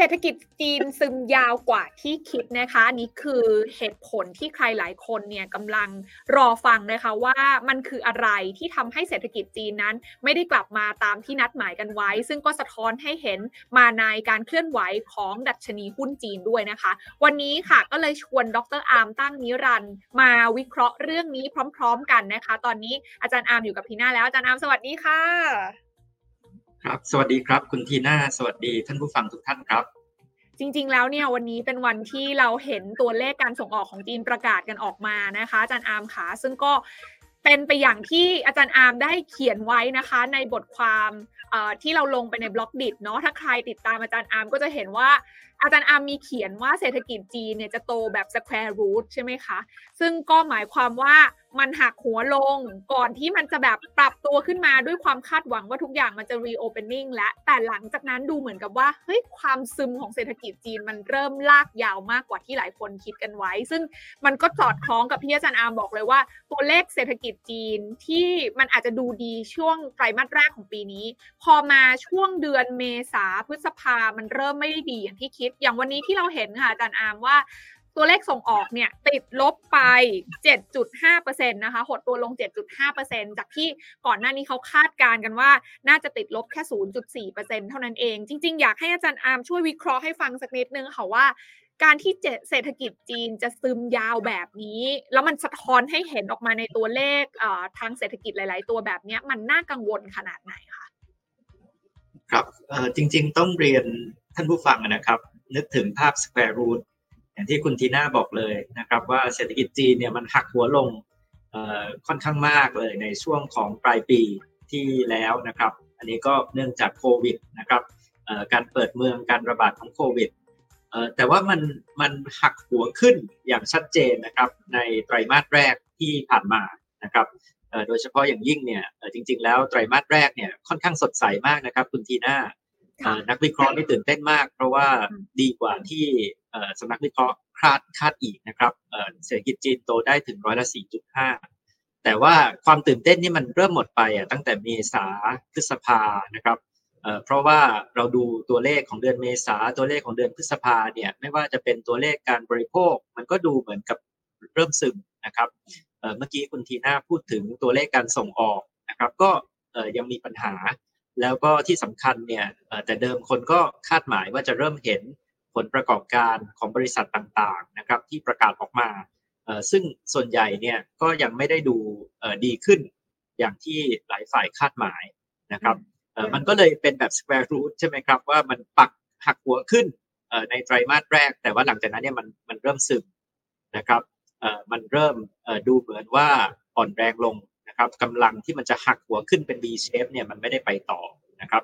เศรษฐกิจจีนซึมยาวกว่าที่คิดนะคะนี่คือเหตุผลที่ใครหลายคนเนี่ยกำลังรอฟังนะคะว่ามันคืออะไรที่ทำให้เศรษฐกิจจีนนั้นไม่ได้กลับมาตามที่นัดหมายกันไว้ซึ่งก็สะท้อนให้เห็นมาในการเคลื่อนไหวของดัชนีหุ้นจีนด้วยนะคะวันนี้ค่ะก็เลยชวนดร.อาร์มตั้งนิรันดร์มาวิเคราะห์เรื่องนี้พร้อมๆกันนะคะตอนนี้อาจารย์อาร์มอยู่กับทีน่าแล้วอาจารย์อาร์มสวัสดีค่ะครับสวัสดีครับคุณทีน่าสวัสดีท่านผู้ฟังทุกท่านครับจริงๆแล้วเนี่ยวันนี้เป็นวันที่เราเห็นตัวเลขการส่งออกของจีนประกาศกันออกมานะคะอาจารย์อาร์มค่ะซึ่งก็เป็นไปอย่างที่อาจารย์อาร์มได้เขียนไว้นะคะในบทความที่เราลงไปในบล็อกดิทเนาะถ้าใครติดตามอาจารย์อาร์มก็จะเห็นว่าอาจารย์อาร์มมีเขียนว่าเศรษฐกิจจีนเนี่ยจะโตแบบ Square Root ใช่ไหมคะซึ่งก็หมายความว่ามันหักหัวลงก่อนที่มันจะแบบปรับตัวขึ้นมาด้วยความคาดหวังว่าทุกอย่างมันจะ reopening และแต่หลังจากนั้นดูเหมือนกับว่าเฮ้ยความซึมของเศรษฐกิจจีนมันเริ่มลากยาวมากกว่าที่หลายคนคิดกันไว้ซึ่งมันก็สอดคล้องกับที่อาจารย์อาร์มบอกเลยว่าตัวเลขเศรษฐกิจจีนที่มันอาจจะดูดีช่วงไตรมาสแรกของปีนี้พอมาช่วงเดือนเมษาพฤษภามันเริ่มไม่ได้ดีอย่างที่คิดอย่างวันนี้ที่เราเห็นค่ะอาจารย์อาร์มว่าตัวเลขส่งออกเนี่ยติดลบไป 7.5% นะคะหดตัวลง 7.5% จากที่ก่อนหน้านี้เขาคาดการณ์กันว่าน่าจะติดลบแค่ 0.4% เท่านั้นเองจริงๆอยากให้อาจารย์อาร์มช่วยวิเคราะห์ให้ฟังสักนิดนึงค่ะว่าการที่เศรษฐกิจจีนจะซึมยาวแบบนี้แล้วมันสะท้อนให้เห็นออกมาในตัวเลขทางเศรษฐกิจหลายๆตัวแบบนี้มันน่ากังวลขนาดไหนคะครับจริงๆต้องเรียนท่านผู้ฟังนะครับนึกถึงภาพ Square Root อย่างที่คุณทีน่าบอกเลยนะครับว่าเศรษฐกิจจีนเนี่ยมันหักหัวลงค่อนข้างมากเลยในช่วงของปลายปีที่แล้วนะครับอันนี้ก็เนื่องจากโควิดนะครับการเปิดเมืองการระบาดของโควิดแต่ว่ามันหักหัวขึ้นอย่างชัดเจนนะครับในไตรมาสแรกที่ผ่านมานะครับโดยเฉพาะอย่างยิ่งเนี่ยจริงๆแล้วไตรมาสแรกเนี่ยค่อนข้างสดใสมากนะครับคุณทีน่านักวิเคราะห์นี่ตื่นเต้นมากเพราะว่าดีกว่าที่สำนักวิเคราะห์คาดอีกนะครับเศรษฐกิจจีนโตได้ถึงร้อยละ 4.5 แต่ว่าความตื่นเต้นนี่มันเริ่มหมดไปตั้งแต่เมษาพฤษภานะครับเพราะว่าเราดูตัวเลขของเดือนเมษาตัวเลขของเดือนพฤษภาเนี่ยไม่ว่าจะเป็นตัวเลขการบริโภคมันก็ดูเหมือนกับเริ่มซึมนะครับเมื่อกี้คุณทีน่าพูดถึงตัวเลขการส่งออกนะครับก็ยังมีปัญหาแล้วก็ที่สำคัญเนี่ยแต่เดิมคนก็คาดหมายว่าจะเริ่มเห็นผลประกอบการของบริษัทต่างๆนะครับที่ประกาศออกมาซึ่งส่วนใหญ่เนี่ยก็ยังไม่ได้ดูดีขึ้นอย่างที่หลายฝ่ายคาดหมายนะครับมันก็เลยเป็นแบบ Square Root ใช่ไหมครับว่ามันปักหักหัวขึ้นในไตรมาสแรกแต่ว่าหลังจากนั้นเนี่ยมันเริ่มซึมนะครับมันเริ่มดูเหมือนว่าอ่อนแรงลงนะครับกำลังที่มันจะหักหัวขึ้นเป็น V shape เนี่ยมันไม่ได้ไปต่อนะครับ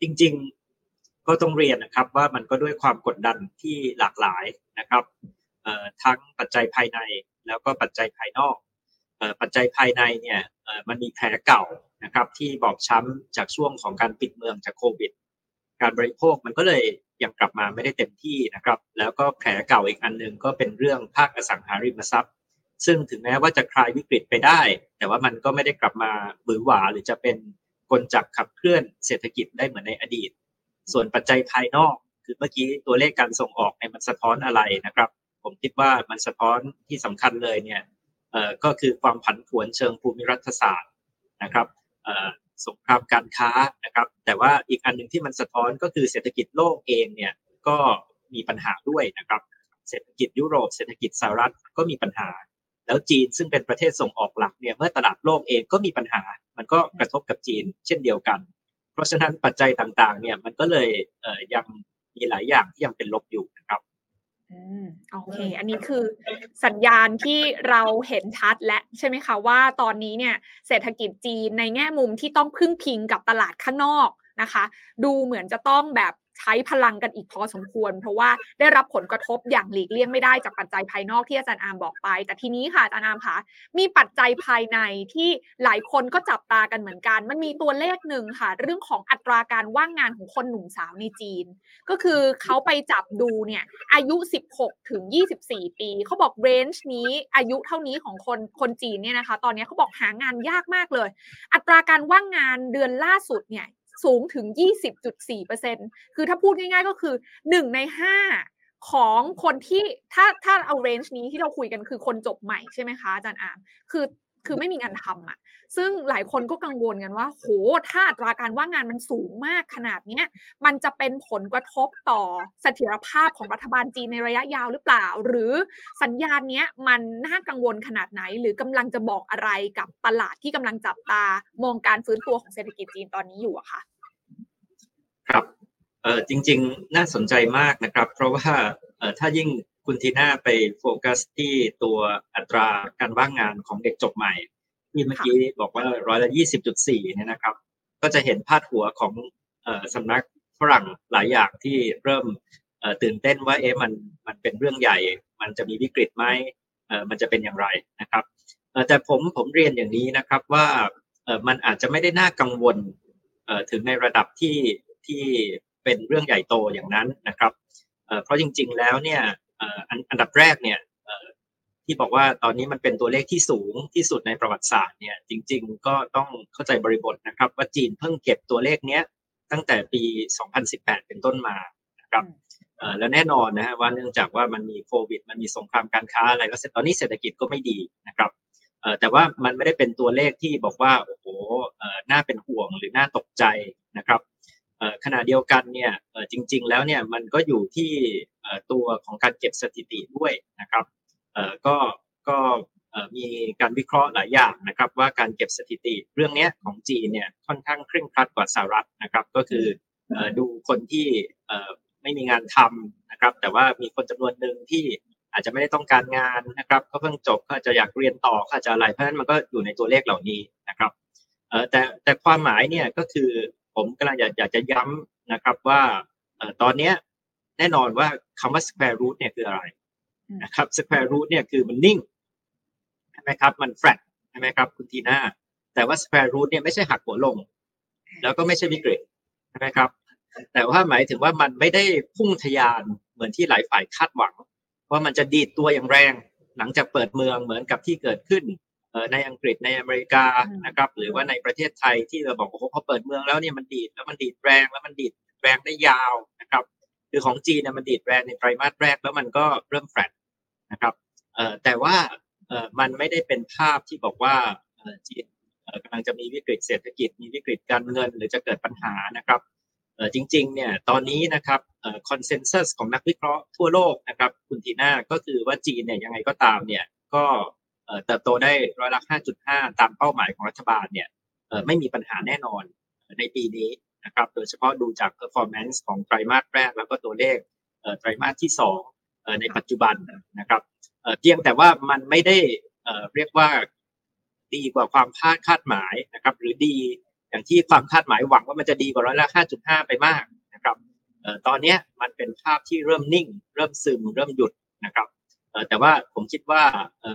จริงๆก็ต้องเรียนนะครับว่ามันก็ด้วยความกดดันที่หลากหลายนะครับทั้งปัจจัยภายในแล้วก็ปัจจัยภายนอกปัจจัยภายในเนี่ยมันมีแผลเก่านะครับที่บอบช้ำจากช่วงของการปิดเมืองจากโควิดการบริโภคมันก็เลยยังกลับมาไม่ได้เต็มที่นะครับแล้วก็แผลเก่าอีกอันนึงก็เป็นเรื่องภาคอสังหาริมทรัพย์ซึ่งถึงแม้ว่าจะคลายวิกฤตไปได้แต่ว่ามันก็ไม่ได้กลับมาหวือหวาหรือจะเป็นกลจักรขับเคลื่อนเศรษฐกิจได้เหมือนในอดีตส่วนปัจจัยภายนอกคือเมื่อกี้ตัวเลขการส่งออกเนี่ยมันสะท้อนอะไรนะครับผมคิดว่ามันสะท้อนที่สำคัญเลยเนี่ยก็คือความผันผวนเชิงภูมิรัฐศาสตร์นะครับสงครามการค้านะครับแต่ว่าอีกอันนึงที่มันสะท้อนก็คือเศรษฐกิจโลกเองเนี่ยก็มีปัญหาด้วยนะครับเศรษฐกิจยุโรปเศรษฐกิจสหรัฐก็มีปัญหาแล้วจีนซึ่งเป็นประเทศส่งออกหลักเนี่ยเมื่อตลาดโลกเองก็มีปัญหามันก็กระทบกับจีนเช่นเดียวกันเพราะฉะนั้นปัจจัยต่างๆเนี่ยมันก็เลยยังมีหลายอย่างที่ยังเป็นลบอยู่นะครับโอเคอันนี้คือสัญญาณที่เราเห็นชัดและใช่ไหมคะว่าตอนนี้เนี่ยเศรษฐกิจจีนในแง่มุมที่ต้องพึ่งพิงกับตลาดข้างนอกนะคะดูเหมือนจะต้องแบบใช้พลังกันอีกพอสมควรเพราะว่าได้รับผลกระทบอย่างหลีกเลี่ยงไม่ได้จากปัจจัยภายนอกที่อาจารย์อาร์มบอกไปแต่ทีนี้ค่ะอาจารย์อาร์มคะมีปัจจัยภายในที่หลายคนก็จับตากันเหมือนกันมันมีตัวเลขหนึ่งค่ะเรื่องของอัตราการว่างงานของคนหนุ่มสาวในจีนก็คือเขาไปจับดูเนี่ยอายุ16ถึง24ปีเขาบอกเรนจ์นี้อายุเท่านี้ของคนจีนเนี่ยนะคะตอนนี้เขาบอกหางานยากมากเลยอัตราการว่างงานเดือนล่าสุดเนี่ย สูงถึง 20.4% คือถ้าพูดง่ายๆก็คือ1ใน5ของคนที่ถ้าเอาเรนจ์นี้ที่เราคุยกันคือคนจบใหม่ใช่ไหมคะอาจารย์อาร์มคือไม่มีงานทำอ่ะซึ่งหลายคนก็กังวลกันว่าโหถ้าอัตราการว่างงานมันสูงมากขนาดเนี้ยมันจะเป็นผลกระทบต่อเสถียรภาพของรัฐบาลจีนในระยะยาวหรือเปล่าหรือสัญญาณเนี้ยมันน่ากังวลขนาดไหนหรือกำลังจะบอกอะไรกับตลาดที่กำลังจับตามองการฟื้นตัวของเศรษฐกิจจีนตอนนี้อยู่อะค่ะครับจริงๆน่าสนใจมากนะครับเพราะว่าถ้ายิ่งคุณทีน่าไปโฟกัสที่ตัวอัตราการว่างงานของเด็กจบใหม่ที่เมื่อกี้บอกว่า 120.4% เนี่ยนะครับก็จะเห็นพาดหัวของสำนักฝรั่งหลายอย่างที่เริ่มตื่นเต้นว่าเอ๊ะมันเป็นเรื่องใหญ่มันจะมีวิกฤตไหมมันจะเป็นอย่างไรนะครับแต่ผมเรียนอย่างนี้นะครับว่ามันอาจจะไม่ได้น่ากังวลถึงในระดับที่เป็นเรื่องใหญ่โตอย่างนั้นนะครับเพราะจริงๆแล้วเนี่ยอันดับแรกเนี่ยที่บอกว่าตอนนี้มันเป็นตัวเลขที่สูงที่สุดในประวัติศาสตร์เนี่ยจริงๆก็ต้องเข้าใจบริบทนะครับว่าจีนเพิ่งเก็บตัวเลขเนี้ยตั้งแต่ปี2018เป็นต้นมานะครับแล้วแน่นอนนะฮะว่าเนื่องจากว่ามันมีโควิดมันมีสงครามการค้าอะไรแล้วตอนนี้เศรษฐกิจก็ไม่ดีนะครับแต่ว่ามันไม่ได้เป็นตัวเลขที่บอกว่าโอ้โหน่าเป็นห่วงหรือน่าตกใจนะครับขณะเดียวกันเนี่ยจริงๆแล้วเนี่ยมันก็อยู่ที่ตัวของการเก็บสถิติด้วยนะครับก็มีการวิเคราะห์หลายอย่างนะครับว่าการเก็บสถิติเรื่องนี้ของจีนเนี่ยค่อนข้างเคร่งครัดกว่าสหรัฐนะครับก็คือดูคนที่ไม่มีงานทำนะครับแต่ว่ามีคนจำนวนหนึ่งที่อาจจะไม่ได้ต้องการงานนะครับก็เพิ่งจบก็จะอยากเรียนต่อก็จะอะไรเพราะฉะนั้นมันก็อยู่ในตัวเลขเหล่านี้นะครับแต่ความหมายเนี่ยก็คือผมกำลังอยากจะย้ำนะครับว่าตอนนี้แน่นอนว่าคำว่า square root เนี่ยคืออะไรนะครับ square root เนี่ยคือมันนิ่งใช่ไหมครับมัน flat ใช่ไหมครับคุณทีน่าแต่ว่า square root เนี่ยไม่ใช่หักหัวลงแล้วก็ไม่ใช่วิกฤตใช่ไหมครับแต่ว่าหมายถึงว่ามันไม่ได้พุ่งทะยานเหมือนที่หลายฝ่ายคาดหวังว่ามันจะดีดตัวอย่างแรงหลังจากเปิดเมืองเหมือนกับที่เกิดขึ้นในอังกฤษในอเมริกานะครับหรือว่าในประเทศไทยที่เราบอกว่าเขาเปิดเมืองแล้วเนี่ยมันดีดแล้วมันดีดแรงแล้วมันดีดแรงได้ยาวนะครับคือของจีนเนี่ยมันดีดแรงในไตรมาสแรกแล้วมันก็เริ่มแฟลตนะครับแต่ว่ามันไม่ได้เป็นภาพที่บอกว่าจีนกำลังจะมีวิกฤตเศรษฐกิจมีวิกฤตการเงินหรือจะเกิดปัญหานะครับจริงๆเนี่ยตอนนี้นะครับคอนเซนแซสของนักวิเคราะห์ทั่วโลกนะครับคุณทีน่าก็คือว่าจีนเนี่ยยังไงก็ตามเนี่ยก็เติบโตได้5.5% ตามเป้าหมายของรัฐบาลเนี่ยไม่มีปัญหาแน่นอนในปีนี้นะครับโดยเฉพาะดูจาก performance ของไตรมาสแรกแล้วก็ตัวเลขไตรมาสที่2ในปัจจุบันนะครับเพียงแต่ว่ามันไม่ได้เรียกว่าดีกว่าความคาดหมายนะครับหรือดีอย่างที่ความคาดหมายหวังว่ามันจะดีกว่า5.5% ไปมากนะครับตอนนี้มันเป็นภาพที่เริ่มนิ่งเริ่มซึมเริ่มหยุดนะครับแต่ว่าผมคิดว่า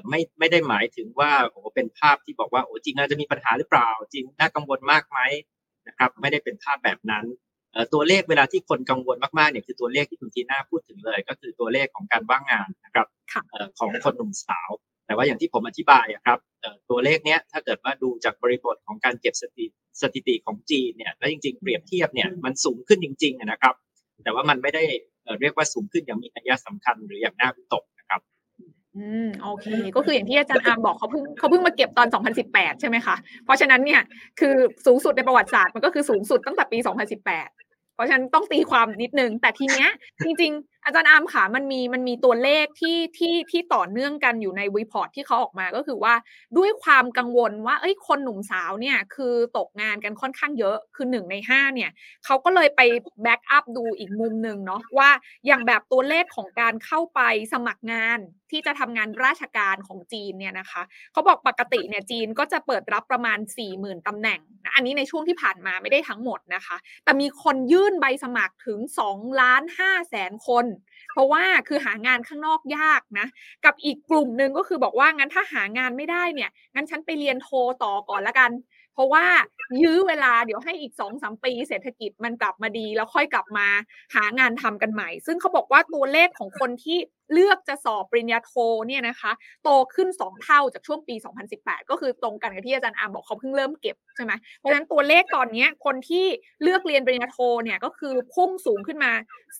ไม่ได้หมายถึงว่าโอ้เป็นภาพที่บอกว่าโอ้จีนน่าจะมีปัญหาหรือเปล่าจีนน่ากังวลมากไหมนะครับไม่ได้เป็นภาพแบบนั้นตัวเลขเวลาที่คนกังวลมากๆเนี่ยคือตัวเลขที่คุณทีน่าพูดถึงเลยก็คือตัวเลขของการว่างงานนะครับของคนหนุ่มสาวแต่ว่าอย่างที่ผมอธิบายครับตัวเลขเนี้ยถ้าเกิดว่าดูจากบริบทของการเก็บสถิติของจีนเนี่ยแล้วจริงๆเปรียบเทียบเนี่ยมันสูงขึ้นจริงๆนะครับแต่ว่ามันไม่ได้เรียกว่าสูงขึ้นอย่างมีนัยสำคัญหรืออย่างน่าวิตกนะครับโอเคก็คืออย่างที่อาจารย์อาร์มบอกเขาเพิ่งมาเก็บตอน2018ใช่ไหมคะเพราะฉะนั้นเนี่ยคือสูงสุดในประวัติศาสตร์มันก็คือสูงสุดตั้งแต่ปี2018เพราะฉะนั้นต้องตีความนิดนึงแต่ทีเนี้ยจริงๆอาจารย์อาร์มค่ะมันมีตัวเลขที่ต่อเนื่องกันอยู่ในรีพอร์ตที่เขาออกมาก็คือว่าด้วยความกังวลว่าเอ้ยคนหนุ่มสาวเนี่ยคือตกงานกันค่อนข้างเยอะคือ1ใน5เนี่ยเขาก็เลยไปแบ็กอัพดูอีกมุมนึงเนาะว่าอย่างแบบตัวเลขของการเข้าไปสมัครงานที่จะทำงานราชการของจีนเนี่ยนะคะเขาบอกปกติเนี่ยจีนก็จะเปิดรับประมาณ 40,000 ตำแหน่งนะอันนี้ในช่วงที่ผ่านมาไม่ได้ทั้งหมดนะคะแต่มีคนยื่นใบสมัครถึง 2,500,000 คนเพราะว่าคือหางานข้างนอกยากนะกับอีกกลุ่มนึงก็คือบอกว่างั้นถ้าหางานไม่ได้เนี่ยงั้นฉันไปเรียนโทต่อก่อนละกันเพราะว่ายื้อเวลาเดี๋ยวให้อีก 2-3 ปีเศรษฐกิจมันกลับมาดีแล้วค่อยกลับมาหางานทำกันใหม่ซึ่งเขาบอกว่าตัวเลขของคนที่ เลือกจะสอบปริญญาโทเนี่ยนะคะโตขึ้น2เท่าจากช่วงปี2018ก็คือตรงกันกับที่อาจารย์อาร์มบอกเขาเพิ่งเริ่มเก็บใช่ไหมเพราะฉะนั้นตัวเลขตอนนี้คนที่เลือกเรียนปริญญาโทเนี่ยก็คือพุ่งสูงขึ้นมา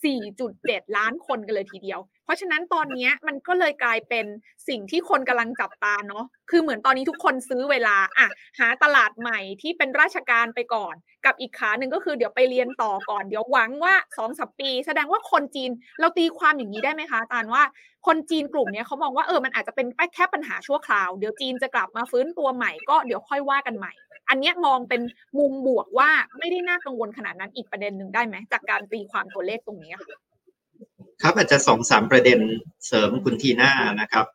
4.7 ล้านคนกันเลยทีเดียวเพราะฉะนั้นตอนนี้มันก็เลยกลายเป็นสิ่งที่คนกำลังจับตาเนาะคือเหมือนตอนนี้ทุกคนซื้อเวลาอ่ะหาตลาดใหม่ที่เป็นราชการไปก่อนกับอีกขาหนึ่งก็คือเดี๋ยวไปเรียนต่อก่อนเดี๋ยวหวังว่า 2-3 ปีแสดงว่าคนจีนเราตีความอย่างนี้ได้ไหมคะอาจารย์ว่าคนจีนกลุ่มนี้เขามองว่ามันอาจจะเป็นแค่ปัญหาชั่วคราวเดี๋ยวจีนจะกลับมาฟื้นตัวใหม่ก็เดี๋ยวค่อยว่ากันใหม่อันนี้มองเป็นมุมบวกว่าไม่ได้น่ากังวลขนาดนั้นอีกประเด็นนึงได้ไหมจากการตีความตัวเลขตรงนี้ค่ะครับอาจจะ 2-3 ประเด็นเสริมคุณทีน่านะครับ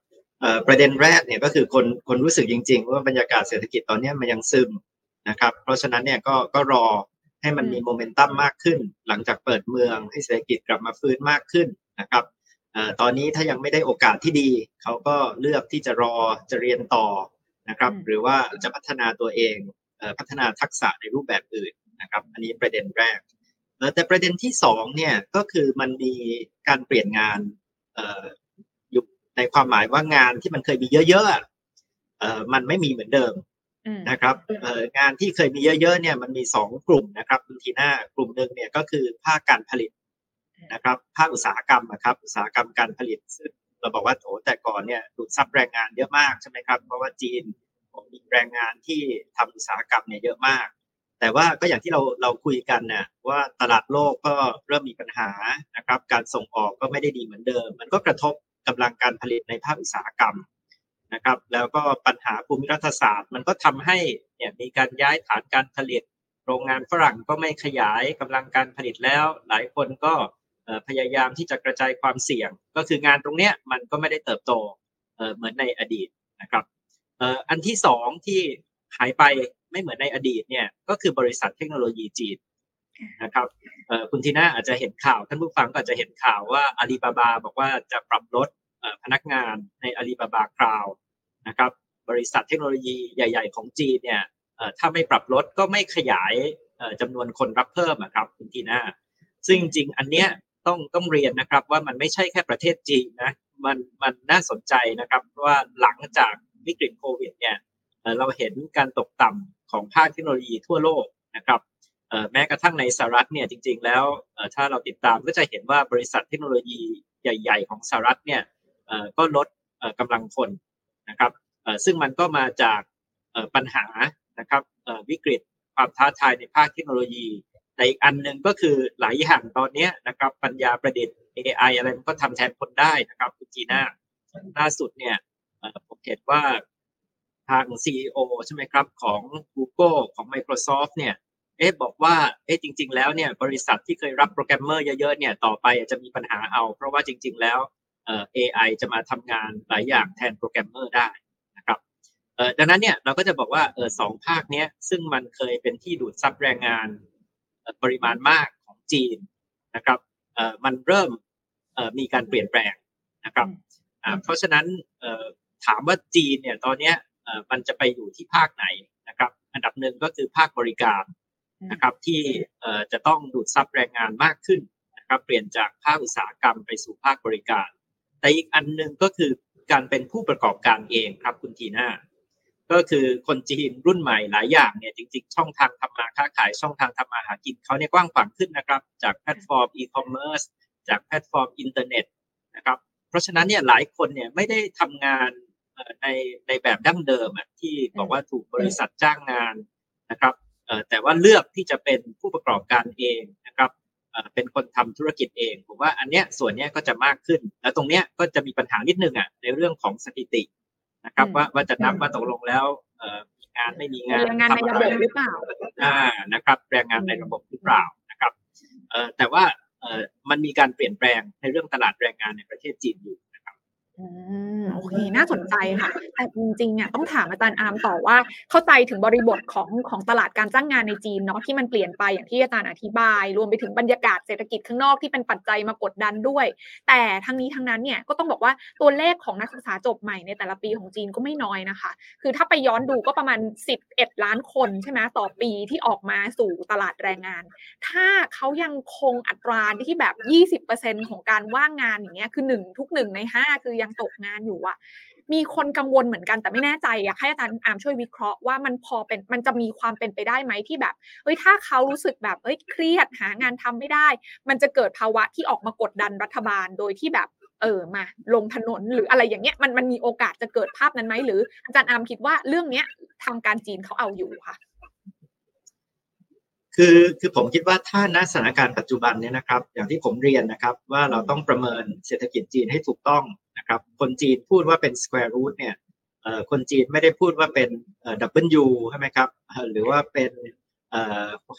ประเด็นแรกเนี่ยก็คือคนรู้สึกจริงๆว่าบรรยากาศเศรษฐกิจตอนนี้มันยังซึมนะครับเพราะฉะนั้นเนี่ยก็รอให้มันมีโมเมนตัมมากขึ้นหลังจากเปิดเมืองให้เศรษฐกิจกลับมาฟื้นมากขึ้นนะครับตอนนี้ถ้ายังไม่ได้โอกาสที่ดีเขาก็เลือกที่จะรอจะเรียนต่อนะครับหรือว่าจะพัฒนาตัวเองพัฒนาทักษะในรูปแบบอื่นนะครับอันนี้ประเด็นแรกแต่ประเด็นที่2เนี่ยก็คือมันมีการเปลี่ยนงานอยู่ในความหมายว่างานที่มันเคยมีเยอะๆมันไม่มีเหมือนเดิมนะครับงานที่เคยมีเยอะๆเนี่ยมันมี2กลุ่มนะครับคุณทีน่ากลุ่มนึงเนี่ยก็คือภาคการผลิตนะครับภาคอุตสาหกรรมนะครับอุตสาหกรรมการผลิตเราบอกว่าโหแต่ก่อนเนี่ยดูดซับแรงงานเยอะมากใช่มั้ยครับเพราะว่าจีนมีแรงงานที่ทำอุตสาหกรรมเนี่ยเยอะมากแต่ว่าก็อย่างที่เราคุยกันน่ะว่าตลาดโลกก็เริ่มมีปัญหานะครับการส่งออกก็ไม่ได้ดีเหมือนเดิมมันก็กระทบกำลังการผลิตในภาคอุตสาหกรรมนะครับแล้วก็ปัญหาภูมิรัฐศาสตร์มันก็ทำให้เนี่ยมีการย้ายฐานการผลิตโรงงานฝรั่งก็ไม่ขยายกำลังการผลิตแล้วหลายคนก็พยายามที่จะกระจายความเสี่ยงก็คืองานตรงเนี้ยมันก็ไม่ได้เติบโตเหมือนในอดีตนะครับอันที่2ที่หายไปไม่เหมือนในอดีตเนี่ยก็คือบริษัทเทคโนโลยีจีนนะครับคุณทีน่าอาจจะเห็นข่าวท่านผู้ฟังก็อาจจะเห็นข่าวว่าอาลีบาบาบอกว่าจะปรับลดพนักงานในอาลีบาบาคลาวด์นะครับบริษัทเทคโนโลยีใหญ่ๆของจีนเนี่ยถ้าไม่ปรับลดก็ไม่ขยายจำนวนคนรับเพิ่มครับคุณทีน่าซึ่งจริงๆอันเนี้ยต้องเรียนนะครับว่ามันไม่ใช่แค่ประเทศจีนนะมันน่าสนใจนะครับเพราะว่าหลังจากวิกฤตโควิดเนี่ยเราเห็นการตกต่ำของภาคเทคโนโลยีทั่วโลกนะครับแม้กระทั่งในสหรัฐเนี่ยจริงๆแล้วถ้าเราติดตามก็จะเห็นว่าบริษัทเทคโนโลยีใหญ่ๆของสหรัฐเนี่ยก็ลดกำลังคนนะครับซึ่งมันก็มาจากปัญหานะครับวิกฤตความท้าทายในภาคเทคโนโลยีแต่อีกอันนึงก็คือหลายอย่างตอนนี้นะครับปัญญาประดิษฐ์ AI อะไรมันก็ทำแทนคนได้นะครับคุณจีน่าล่าสุดเนี่ยผมเห็นว่าทาง CEO ใช่ไหมครับของ Google ของ Microsoft เนี่ยบอกว่าจริงๆแล้วเนี่ยบริษัทที่เคยรับโปรแกรมเมอร์เยอะๆเนี่ยต่อไปจะมีปัญหาเอาเพราะว่าจริงๆแล้วAI จะมาทำงานหลายอย่างแทนโปรแกรมเมอร์ได้นะครับดังนั้นเนี่ยเราก็จะบอกว่า2ภาคเนี้ยซึ่งมันเคยเป็นที่ดูดซับแรงงานปริมาณมากของจีนนะครับมันเริ่มมีการเปลี่ยนแปลงนะครับเพราะฉะนั้นถามว่าจีนเนี่ยตอนเนี้ยมันจะไปอยู่ที่ภาคไหนนะครับอันดับหนึ่งก็คือภาคบริการนะครับที่จะต้องดูดซับแรงงานมากขึ้นนะครับเปลี่ยนจากภาคอุตสาหกรรมไปสู่ภาคบริการแต่อีกอันนึงก็คือการเป็นผู้ประกอบการเองครับคุณทีน่าก็คือคนจีนรุ่นใหม่หลายอย่างเนี่ยจริงๆช่องทางทำมาค้าขายช่องทางทำมาหากินเขาเนี่ยกว้างขวางขึ้นนะครับจากแพลตฟอร์มอีคอมเมิร์ซจากแพลตฟอร์มอินเทอร์เน็ตนะครับเพราะฉะนั้นเนี่ยหลายคนเนี่ยไม่ได้ทำงานในแบบดั้งเดิมที่บอกว่าถูกบริษัทจ้างงานนะครับแต่ว่าเลือกที่จะเป็นผู้ประกอบการเองนะครับเป็นคนทำธุรกิจเองผมว่าอันเนี้ยส่วนเนี้ยก็จะมากขึ้นแล้วตรงเนี้ยก็จะมีปัญหานิดนึงในเรื่องของสถิตินะครับว่าจะนับว่าตกลงแล้วมีงานไม่มีงานแรงงานในระบบหรือเปล่านะครับแรงงานในระบบหรือเปล่านะครับแต่ว่ามันมีการเปลี่ยนแปลงในเรื่องตลาดแรงงานในประเทศจีนอยู่ โอเคน่าสนใจค่ะแต่จริงๆเนี่ยต้องถามอาจารย์อาร์มต่อว่าเข้าใจถึงบริบทของตลาดการจ้างงานในจีนเนาะที่มันเปลี่ยนไปอย่างที่อาจารย์อธิบายรวมไปถึงบรรยากาศเศรษฐกิจข้างนอกที่เป็นปัจจัยมากดดันด้วยแต่ทั้งนี้ทั้งนั้นเนี่ยก็ต้องบอกว่าตัวเลขของนักศึกษาจบใหม่ในแต่ละปีของจีนก็ไม่น้อยนะคะคือถ้าไปย้อนดูก็ประมาณ11ล้านคนใช่ไหมต่อปีที่ออกมาสู่ตลาดแรงงานถ้าเขายังคงอัตราที่แบบ 20% ของการว่างงานอย่างเงี้ยคือ1 ใน 5คือยังตกงานอยู่อะมีคนกังวลเหมือนกันแต่ไม่แน่ใจอยากให้อาจารย์อาร์มช่วยวิเคราะห์ว่ามันพอเป็นมันจะมีความเป็นไปได้ไหมที่แบบเฮ้ยถ้าเขารู้สึกแบบเฮ้ยเครียดหางานทำไม่ได้มันจะเกิดภาวะที่ออกมากดดันรัฐบาลโดยที่แบบมาลงถนนหรืออะไรอย่างเงี้ยมันมีโอกาสจะเกิดภาพนั้นไหมหรืออาจารย์อาร์มคิดว่าเรื่องเนี้ยทางการจีนเขาเอาอยู่ค่ะคือผมคิดว่าถ้าณสถานการณ์ปัจจุบันเนี่ยนะครับอย่างที่ผมเรียนนะครับว่าเราต้องประเมินเศรษฐกิจจีนให้ถูกต้องนะครับคนจีนพูดว่าเป็น Square Root เนี่ยคนจีนไม่ได้พูดว่าเป็น W ใช่ไหมครับหรือว่าเป็น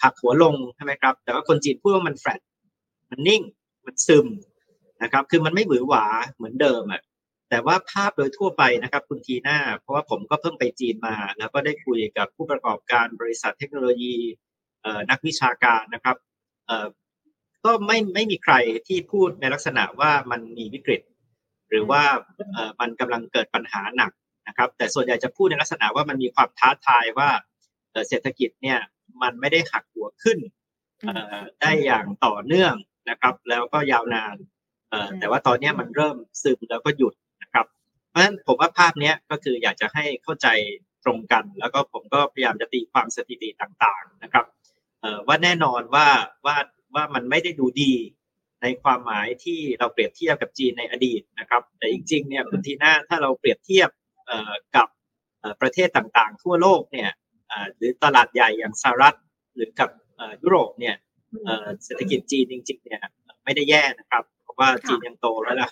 หักหัวลงใช่ไหมครับแต่ว่าคนจีนพูดว่ามัน flat มันนิ่งมันซึมนะครับคือมันไม่หวือหวาเหมือนเดิมอ่ะแต่ว่าภาพโดยทั่วไปนะครับคุณทีน่าเพราะว่าผมก็เพิ่งไปจีนมาแล้วก็ได้คุยกับผู้ประกอบการบริษัทเทคโนโลยีนักวิชาการนะครับก็ไม่มีใครที่พูดในลักษณะว่ามันมีวิกฤตหรือว่ามันกำลังเกิดปัญหาหนักนะครับแต่ส่วนใหญ่จะพูดในลักษณะว่ามันมีความท้าทายว่าเศรษฐกิจเนี่ยมันไม่ได้หักหัวขึ้นได้อย่างต่อเนื่องนะครับแล้วก็ยาวนานแต่ว่าตอนนี้มันเริ่มซึมแล้วก็หยุดนะครับเพราะฉะนั้นผมว่าภาพนี้ก็คืออยากจะให้เข้าใจตรงกันแล้วก็ผมก็พยายามจะตีความสถิติต่างๆนะครับว่าแน่นอนว่ามันไม่ได้ดูดีในความหมายที่เราเปรียบเทียบกับจีนในอดีตนะครับแต่จริงๆเนี่ยคุณทีน่าถ้าเราเปรียบเทียบกับประเทศต่างๆทั่วโลกเนี่ยหรือตลาดใหญ่อย่างสหรัฐหรือกับยุโรปเนี่ยเศรษฐกิจจีนจริงๆเนี่ยไม่ได้แย่นะครับเพราะว่าจีนยังโตร้อยละ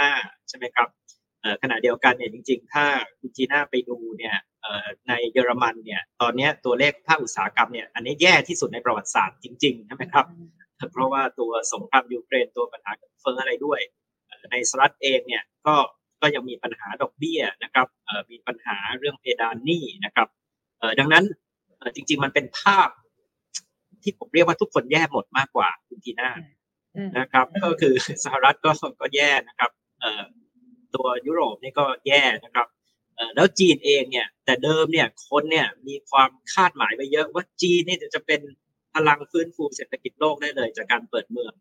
5.5 ใช่ไหมครับขณะเดียวกันเนี่ยจริงๆถ้าคุณทีน่าไปดูเนี่ยในเยอรมันเนี่ยตอนนี้ตัวเลขภาคอุตสาหกรรมเนี่ยอันนี้แย่ที่สุดในประวัติศาสตร์จริงๆใช่ไหมครับเพราะว่าตัวสงครามยูเครนตัวปัญหาเฟ้ออะไรด้วยในสหรัฐเองเนี่ยก็ยังมีปัญหาดอกเบี้ยนะครับมีปัญหาเรื่องเพดานหนี้นะครับดังนั้นจริงๆมันเป็นภาพที่ผมเรียกว่าทุกคนแย่หมดมากกว่าคุณทีน่านะครับก็คือสหรัฐก็แย่นะครับตัวยุโรปนี่ก็แย่นะครับแล้วจีนเองเนี่ยแต่เดิมเนี่ยคนเนี่ยมีความคาดหมายไว้เยอะว่าจีนนี่จะเป็นพลังฟื้นฟูเศรษฐกิจโลกได้เลยจากการเปิดเมือง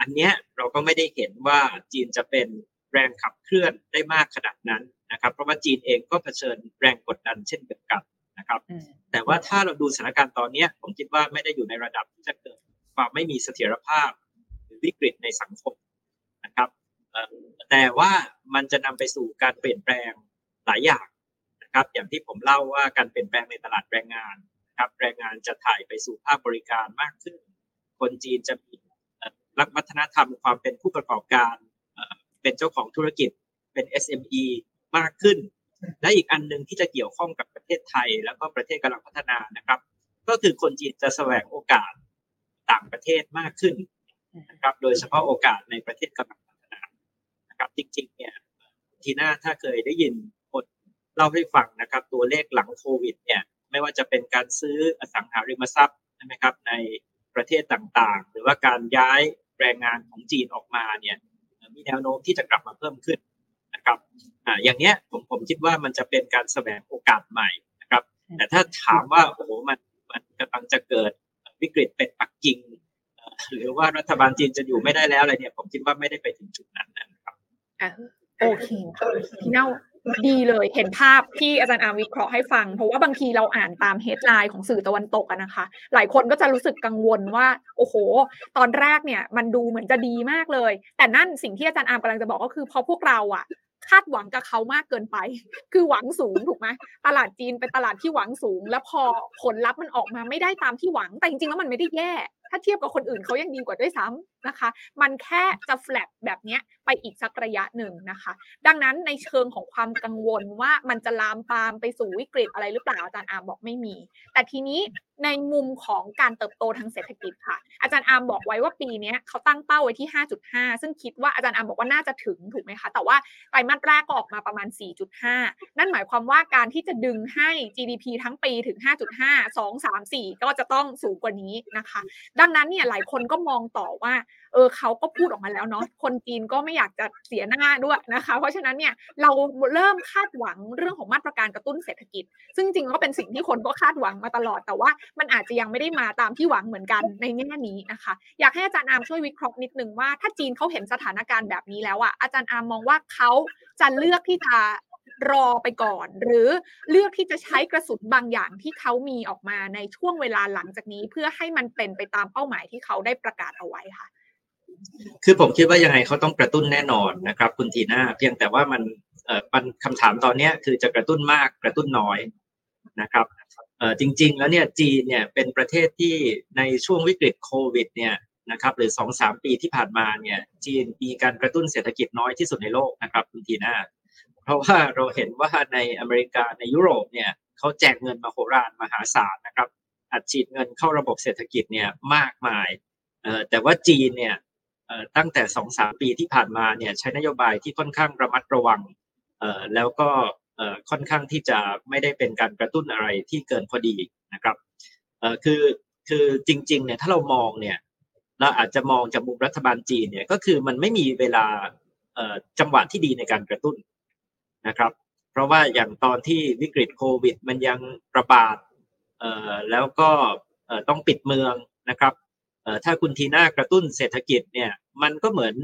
อันเนี้ยเราก็ไม่ได้เห็นว่าจีนจะเป็นแรงขับเคลื่อนได้มากขนาดนั้นนะครับเพราะว่าจีนเองก็เผชิญแรงกดดันเช่นเดียวกันนะครับแต่ว่าถ้าเราดูสถานการณ์ตอนนี้ผมคิดว่าไม่ได้อยู่ในระดับที่จะเกิดความไม่มีเสถียรภาพหรือวิกฤตในสังคมนะครับแต่ว่ามันจะนำไปสู่การเปลี่ยนแปลงหลายอย่างนะครับอย่างที่ผมเล่าว่าการเปลี่ยนแปลงในตลาดแรงงานนะครับแรงงานจะถ่ายไปสู่ภาคบริการมากขึ้นคนจีนจะมีลักษณะวัฒนธรรมความเป็นผู้ประกอบการเป็นเจ้าของธุรกิจเป็น SME มากขึ้นและอีกอันนึงที่จะเกี่ยวข้องกับประเทศไทยแล้วก็ประเทศกำลังพัฒนานะครับก็คือคนจีนจะแสวงโอกาสต่างประเทศมากขึ้นนะครับโดยเฉพาะโอกาสในประเทศกำลังพัฒนานะครับจริงๆเนี่ยทีน่าถ้าเคยได้ยินเล่าให้ฟังนะครับตัวเลขหลังโควิดเนี่ยไม่ว่าจะเป็นการซื้ออสังหาริมทรัพย์ใช่ไหมครับในประเทศต่างๆหรือว่าการย้ายแรงงานของจีนออกมาเนี่ยมีแนวโน้มที่จะกลับมาเพิ่มขึ้นนะครับอย่างเนี้ยผมคิดว่ามันจะเป็นการแสวงโอกาสใหม่นะครับแต่ถ้าถามว่าโอ้โหมันกำลังจะเกิดวิกฤตเป็นปักกิ่งหรือว่ารัฐบาลจีนจะอยู่ไม่ได้แล้วอะไรเนี่ยผมคิดว่าไม่ได้ไปถึงจุดนั้นนะครับโอเคพี่เน่าดีเลยเห็นภาพที่อาจารย์อาร์มวิเคราะห์ให้ฟังเพราะว่าบางทีเราอ่านตามเฮดไลน์ของสื่อตะวันตกนะคะหลายคนก็จะรู้สึกกังวลว่าโอ้โหตอนแรกเนี่ยมันดูเหมือนจะดีมากเลยแต่นั่นสิ่งที่อาจารย์อาร์มกำลังจะบอกก็คือพอพวกเราอะคาดหวังกับเขามากเกินไปคือหวังสูงถูกไหมตลาดจีนเป็นตลาดที่หวังสูงแล้วพอผลลัพธ์มันออกมาไม่ได้ตามที่หวังแต่จริงๆแล้วมันไม่ได้แย่ถ้าเทียบกับคนอื่นเขายังดีกว่าด้วยซ้ำ นะคะมันแค่จะแฟลตแบบนี้ไปอีกสักระยะหนึ่งนะคะดังนั้นในเชิงของความกังวลว่ามันจะลามปามไปสู่วิกฤตอะไรหรือเปล่าอาจารย์อาร์มบอกไม่มีแต่ทีนี้ในมุมของการเติบโตทางเศรษฐกิจค่ะอาจารย์อาร์มบอกไว้ว่าปีนี้เขาตั้งเป้าไว้ที่ 5.5 ซึ่งคิดว่าอาจารย์อาร์มบอกว่าน่าจะถึงถูกไหมคะแต่ว่าไตรมาสแรกก็ออกมาประมาณ 4.5 นั่นหมายความว่าการที่จะดึงให้ GDP ทั้งปีถึง 5.5 2 3 4 ก็จะต้องสูงกว่านี้นะคะดังนั้นเนี่ยหลายคนก็มองต่อว่าเขาก็พูดออกมาแล้วเนาะคนจีนก็ไม่อยากจะเสียหน้าด้วยนะคะเพราะฉะนั้นเนี่ยเราเริ่มคาดหวังเรื่องของมาตรการกระตุ้นเศรษฐกิจซึ่งจริงก็เป็นสิ่งที่คนก็คาดหวังมาตลอดแต่ว่ามันอาจจะยังไม่ได้มาตามที่หวังเหมือนกันในแง่นี้นะคะอยากให้อาจารย์อาร์มช่วยวิเคราะห์นิดนึงว่าถ้าจีนเขาเห็นสถานการณ์แบบนี้แล้วอะอาจารย์อาร์มมองว่าเขาจะเลือกที่จะรอไปก่อนหรือเลือกที่จะใช้กระสุนบางอย่างที่เขามีออกมาในช่วงเวลาหลังจากนี้เพื่อให้มันเป็นไปตามเป้าหมายที่เขาได้ประกาศเอาไว้ค่ะคือผมคิดว่ายังไงเขาต้องกระตุ้นแน่นอนนะครับคุณทีน่าเพียงแต่ว่ามันคำถามตอนนี้คือจะกระตุ้นมากกระตุ้นน้อยนะครับจริงๆแล้วเนี่ยจีนเนี่ยเป็นประเทศที่ในช่วงวิกฤตโควิดเนี่ยนะครับหรือ 2-3 ปีที่ผ่านมาเนี่ยจีนมีการกระตุ้นเศรษฐกิจน้อยที่สุดในโลกนะครับคุณทีน่าเพราะว่าเราเห็นว่าในอเมริกาในยุโรปเนี่ยเขาแจกเงินมโหฬารมหาศาลนะครับอัดฉีดเงินเข้าระบบเศรษฐกิจเนี่ยมากมายแต่ว่าจีนเนี่ยตั้งแต่ 2-3 ปีที่ผ่านมาเนี่ยใช้นโยบายที่ค่อนข้างระมัดระวังแล้วก็ค่อนข้างที่จะไม่ได้เป็นการกระตุ้นอะไรที่เกินพอดีนะครับคือจริงๆเนี่ยถ้าเรามองเนี่ยเราอาจจะมองจากมุมรัฐบาลจีนเนี่ยก็คือมันไม่มีเวลาจังหวะที่ดีในการกระตุ้นนะครับเพราะว่าอย่างตอนที่วิกฤตโควิดมันยังระบาดแล้วก็ต้องปิดเมืองนะครับถ้าคุณทีน่ากระตุ้นเศรษฐกิจเนี่ยมันก็เหมือน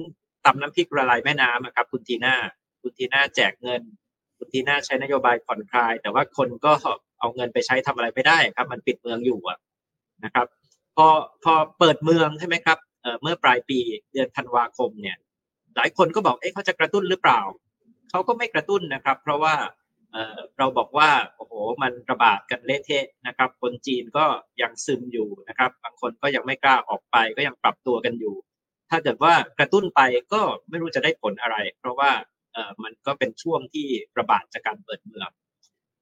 ตำน้ำพริกละลายแม่น้ำนะครับคุณทีน่าแจกเงินคุณทีน่าใช้นโยบายผ่อนคลายแต่ว่าคนก็เอาเงินไปใช้ทำอะไรไม่ได้ครับมันปิดเมืองอยู่นะครับพอเปิดเมืองใช่ไหมครับเมื่อปลายปีเดือนธันวาคมเนี่ยหลายคนก็บอกเขาจะกระตุ้นหรือเปล่าเขาก็ไม่กระตุ้นนะครับเพราะว่าเราบอกว่าโอ้โหมันระบาดกันเละเทะนะครับคนจีนก็ยังซึมอยู่นะครับบางคนก็ยังไม่กล้าออกไปก็ยังปรับตัวกันอยู่ถ้าเกิดว่ากระตุ้นไปก็ไม่รู้จะได้ผลอะไรเพราะว่ามันก็เป็นช่วงที่ระบาดจากการเปิดเมือง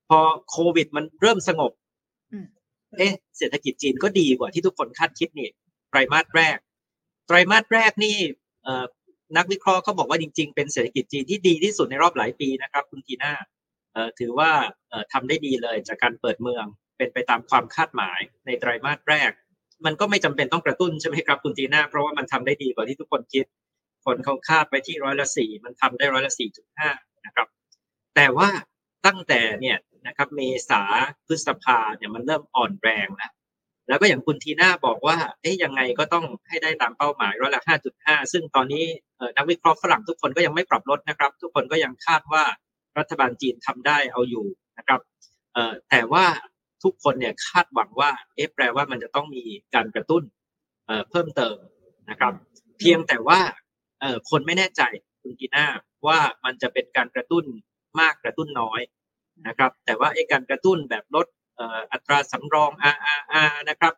พอโควิดมันเริ่มสงบเศรษฐกิจจีนก็ดีกว่าที่ทุกคนคาดคิดนี่ไตรมาสแรกนี่นักวิเคราะห์เขาบอกว่าจริงๆเป็นเศรษฐกิจจีนที่ดีที่สุดในรอบหลายปีนะครับคุณทีน่าถือว่าทำได้ดีเลยจากการเปิดเมืองเป็นไปตามความคาดหมายในไตรมาสแรกมันก็ไม่จำเป็นต้องกระตุ้นใช่ไหมครับคุณทีน่าเพราะว่ามันทำได้ดีกว่าที่ทุกคนคิดคนเขาคาดไปที่104มันทำได้104.5นะครับแต่ว่าตั้งแต่เนี่ยนะครับเมษาพฤษภาเนี่ยมันเริ่มอ่อนแรงแล้วก็อย่างคุณทีน่าบอกว่ายังไงก็ต้องให้ได้ตามเป้าหมาย105.5ซึ่งตอนนี้นักวิเคราะห์ฝรั่งทุกคนก็ยังไม่ปรับลดนะครับทุกคนก็ยังคาดว่ารัฐบาลจีนทำได้เอาอยู่นะครับแต่ว่าทุกคนเนี่ยคาดหวังว่าแปลว่ามันจะต้องมีการกระตุ้นเพิ่มเติมนะครับเพียงแต่ว่าคนไม่แน่ใจคุณกีน่าว่ามันจะเป็นการกระตุ้นมากกระตุ้นน้อยนะครับแต่ว่าการกระตุ้นแบบลดอัตราสำรอง RRR นะครับ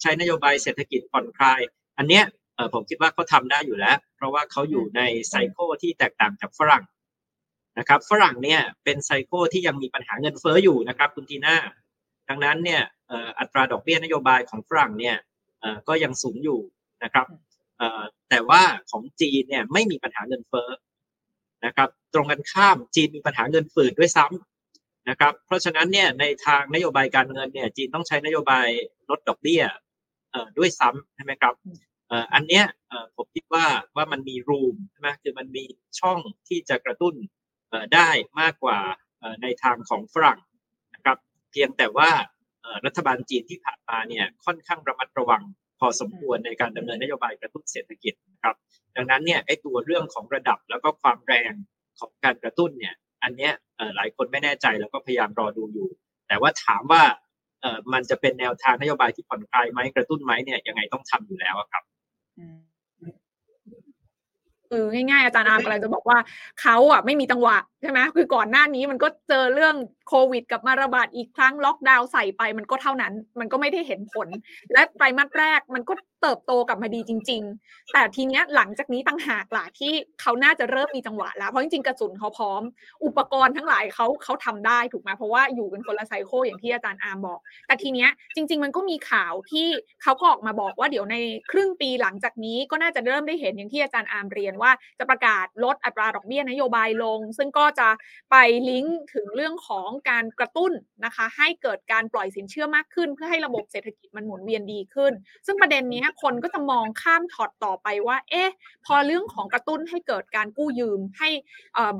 ใช้นโยบายเศรษฐกิจผ่อนคลายอันเนี้ยผมคิดว่าเขาทำได้อยู่แล้วเพราะว่าเขาอยู่ในไซเคิลที่แตกต่างจากฝรั่งนะครับฝรั่งเนี่ยเป็นไซเคิลที่ยังมีปัญหาเงินเฟ้ออยู่นะครับคุณทีน่าดังนั้นเนี่ยอัตราดอกเบี้ยนโยบายของฝรั่งเนี่ยก็ยังสูงอยู่นะครับแต่ว่าของจีนเนี่ยไม่มีปัญหาเงินเฟ้อนะครับตรงกันข้ามจีนมีปัญหาเงินฝืดด้วยซ้ำนะครับเพราะฉะนั้นเนี่ยในทางนโยบายการเงินเนี่ยจีนต้องใช้นโยบายลดดอกเบี้ยด้วยซ้ำใช่ไหมครับอันเนี้ยผมคิดว่ามันมีรูมใช่ไหมคือมันมีช่องที่จะกระตุ้นได้มากกว่าในทางของฝรั่งนะครับเพียงแต่ว่ารัฐบาลจีนที่ผ่านมาเนี่ยค่อนข้างระมัดระวังพอสมควรในการดำเนินนโยบายกระตุ้นเศรษฐกิจนะครับดังนั้นเนี่ยตัวเรื่องของระดับแล้วก็ความแรงของการกระตุ้นเนี่ยอันเนี้ยหลายคนไม่แน่ใจแล้วก็พยายามรอดูอยู่แต่ว่าถามว่ามันจะเป็นแนวทางนโยบายที่ผ่อนคลายไหมกระตุ้นไหมเนี่ยยังไงต้องทำอยู่แล้วครับ ง่ายๆอาจารย์อาร์มกำลังจะบอกว่าเขาอ่ะไม่มีจังหวะใช่ไหมคือก่อนหน้านี้มันก็เจอเรื่องโควิดกลับมาระบาดอีกครั้งล็อกดาวน์ใส่ไปมันก็เท่านั้นมันก็ไม่ได้เห็นผลและไตรมาสแรกมันก็เติบโตกลับมาดีจริงๆแต่ทีเนี้ยหลังจากนี้ต่างหากล่ะที่เขาน่าจะเริ่มมีจังหวะแล้วเพราะจริงๆกระสุนเขาพร้อมอุปกรณ์ทั้งหลายเขาทำได้ถูกไหมเพราะว่าอยู่เป็นคนละไซเคิลอย่างที่อาจารย์อาร์มบอกแต่ทีเนี้ยจริงๆมันก็มีข่าวที่เขาก็ออกมาบอกว่าเดี๋ยวในครึ่งปีหลังจากนี้ก็น่าจะเริ่มได้เห็นอย่างที่อาจารย์อาร์มเรียนว่าจะประกาศลดอัตราดอกเบี้ยนโยบายลงซึ่งก็จะไปลิงก์ถึงเรื่องของการกระตุ้นนะคะให้เกิดการปล่อยสินเชื่อมากขึ้นเพื่อให้ระบบเศรษฐกิจมันหมุนเวียนดีขึ้นซึ่งประเด็นนี้คนก็จะมองข้ามช็อตต่อไปว่าเอ๊ะพอเรื่องของกระตุ้นให้เกิดการกู้ยืมให้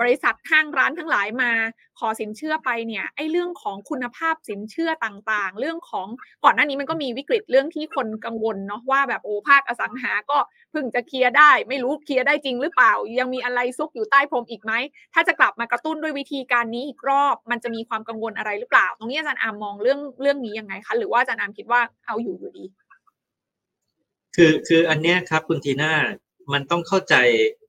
บริษัทห้างร้านทั้งหลายมาขอสินเชื่อไปเนี่ยไอ้เรื่องของคุณภาพสินเชื่อต่างๆเรื่องของก่อนหน้านี้มันก็มีวิกฤตเรื่องที่คนกังวลเนาะว่าแบบโอ้ภาคอสังหาก็เพิ่งจะเคลียร์ได้ไม่รู้เคลียร์ได้จริงหรือเปล่ายังมีอะไรซุกอยู่ใต้พรมอีกไหมถ้าจะกลับมากระตุ้นด้วยวิธีการนี้อีกรอบมันจะมีความกังวลอะไรหรือเปล่าตรงนี้อาจารย์อามมองเรื่องนี้ยังไงคะหรือว่าอาจารย์อามคิดว่าเอาอยู่ดีคืออันเนี้ยครับคุณทีน่ามันต้องเข้าใจ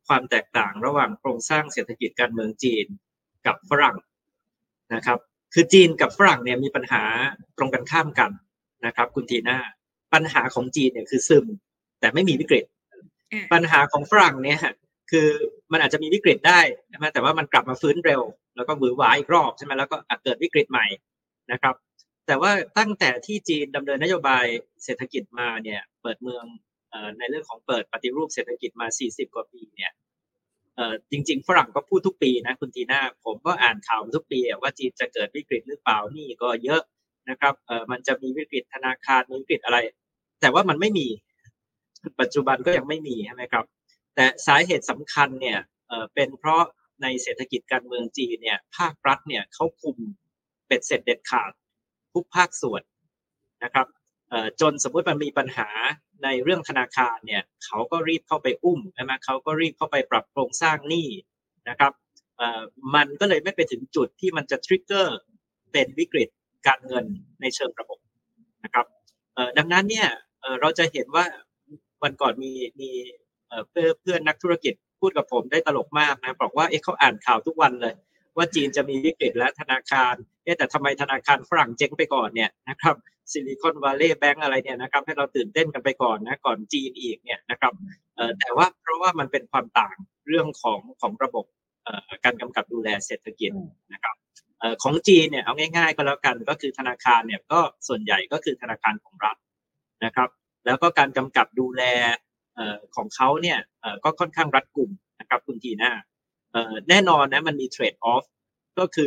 ความแตกต่างระหว่างโครงสร้างเศรษฐกิจการเมืองจีนกับฝรั่งนะครับคือจีนกับฝรั่งเนี่ยมีปัญหาตรงกันข้ามกันนะครับคุณทีน่าปัญหาของจีนเนี่ยคือซึมแต่ไม่มีวิกฤตปัญหาของฝรั่งเนี่ยคือมันอาจจะมีวิกฤตได้นะแต่ว่ามันกลับมาฟื้นเร็วแล้วก็หวือหวาอีกรอบใช่ไหมแล้วก็เกิดวิกฤตใหม่นะครับแต่ว่าตั้งแต่ที่จีนดำเนินนโยบายเศรษฐกิจมาเนี่ยเปิดเมืองในเรื่องของเปิดปฏิรูปเศรษฐกิจมา40กว่าปีเนี่ยจริงๆฝรั่งก็พูดทุกปีนะคุณทีน่าผมก็อ่านข่าวทุกปีว่าจีนจะเกิดวิกฤตหรือเปล่านี่ก็เยอะนะครับมันจะมีวิกฤตธนาคารมีวิกฤตอะไรแต่ว่ามันไม่มีปัจจุบันก็ยังไม่มีใช่ไหมครับแต่สาเหตุสำคัญเนี่ยเป็นเพราะในเศรษฐกิจการเมืองจีนเนี่ยภาครัฐเนี่ยเขาคุมเป็ดเสร็จเด็ดขาดทุกภาคส่วนนะครับจนสมมุติมันมีปัญหาในเรื่องธนาคารเนี่ยเขาก็รีบเข้าไปอุ้มใช่ไหมเขาก็รีบเข้าไปปรับโครงสร้างหนี้นะครับมันก็เลยไม่ไปถึงจุดที่มันจะทริกเกอร์เป็นวิกฤตการเงินในเชิงระบบนะครับดังนั้นเนี่ยเราจะเห็นว่าวันก่อนมีเพื่อนนักธุรกิจพูดกับผมได้ตลกมากนะบอกว่าเขาอ่านข่าวทุกวันเลยว่าจีนจะมีวิกฤตและธนาคารแต่ทำไมธนาคารฝรั่งเจ๊งไปก่อนเนี่ยนะครับซิลิคอนวัลเลย์แบงก์อะไรเนี่ยนะครับให้เราตื่นเต้นกันไปก่อนนะก่อนจีนอีกเนี่ยนะครับแต่ว่าเพราะว่ามันเป็นความต่างเรื่องของระบบการกำกับดูแลเศรษฐกิจนะครับของจีนเนี่ยเอาง่ายๆก็แล้วกันก็คือธนาคารเนี่ยก็ส่วนใหญ่ก็คือธนาคารของรัฐนะครับแล้วก็การกำกับดูแลของเขาเนี่ยก็ค่อนข้างรัดกุมนะครับคุณทีน่าแน่นอนนะมันมีเทรดออฟก็คื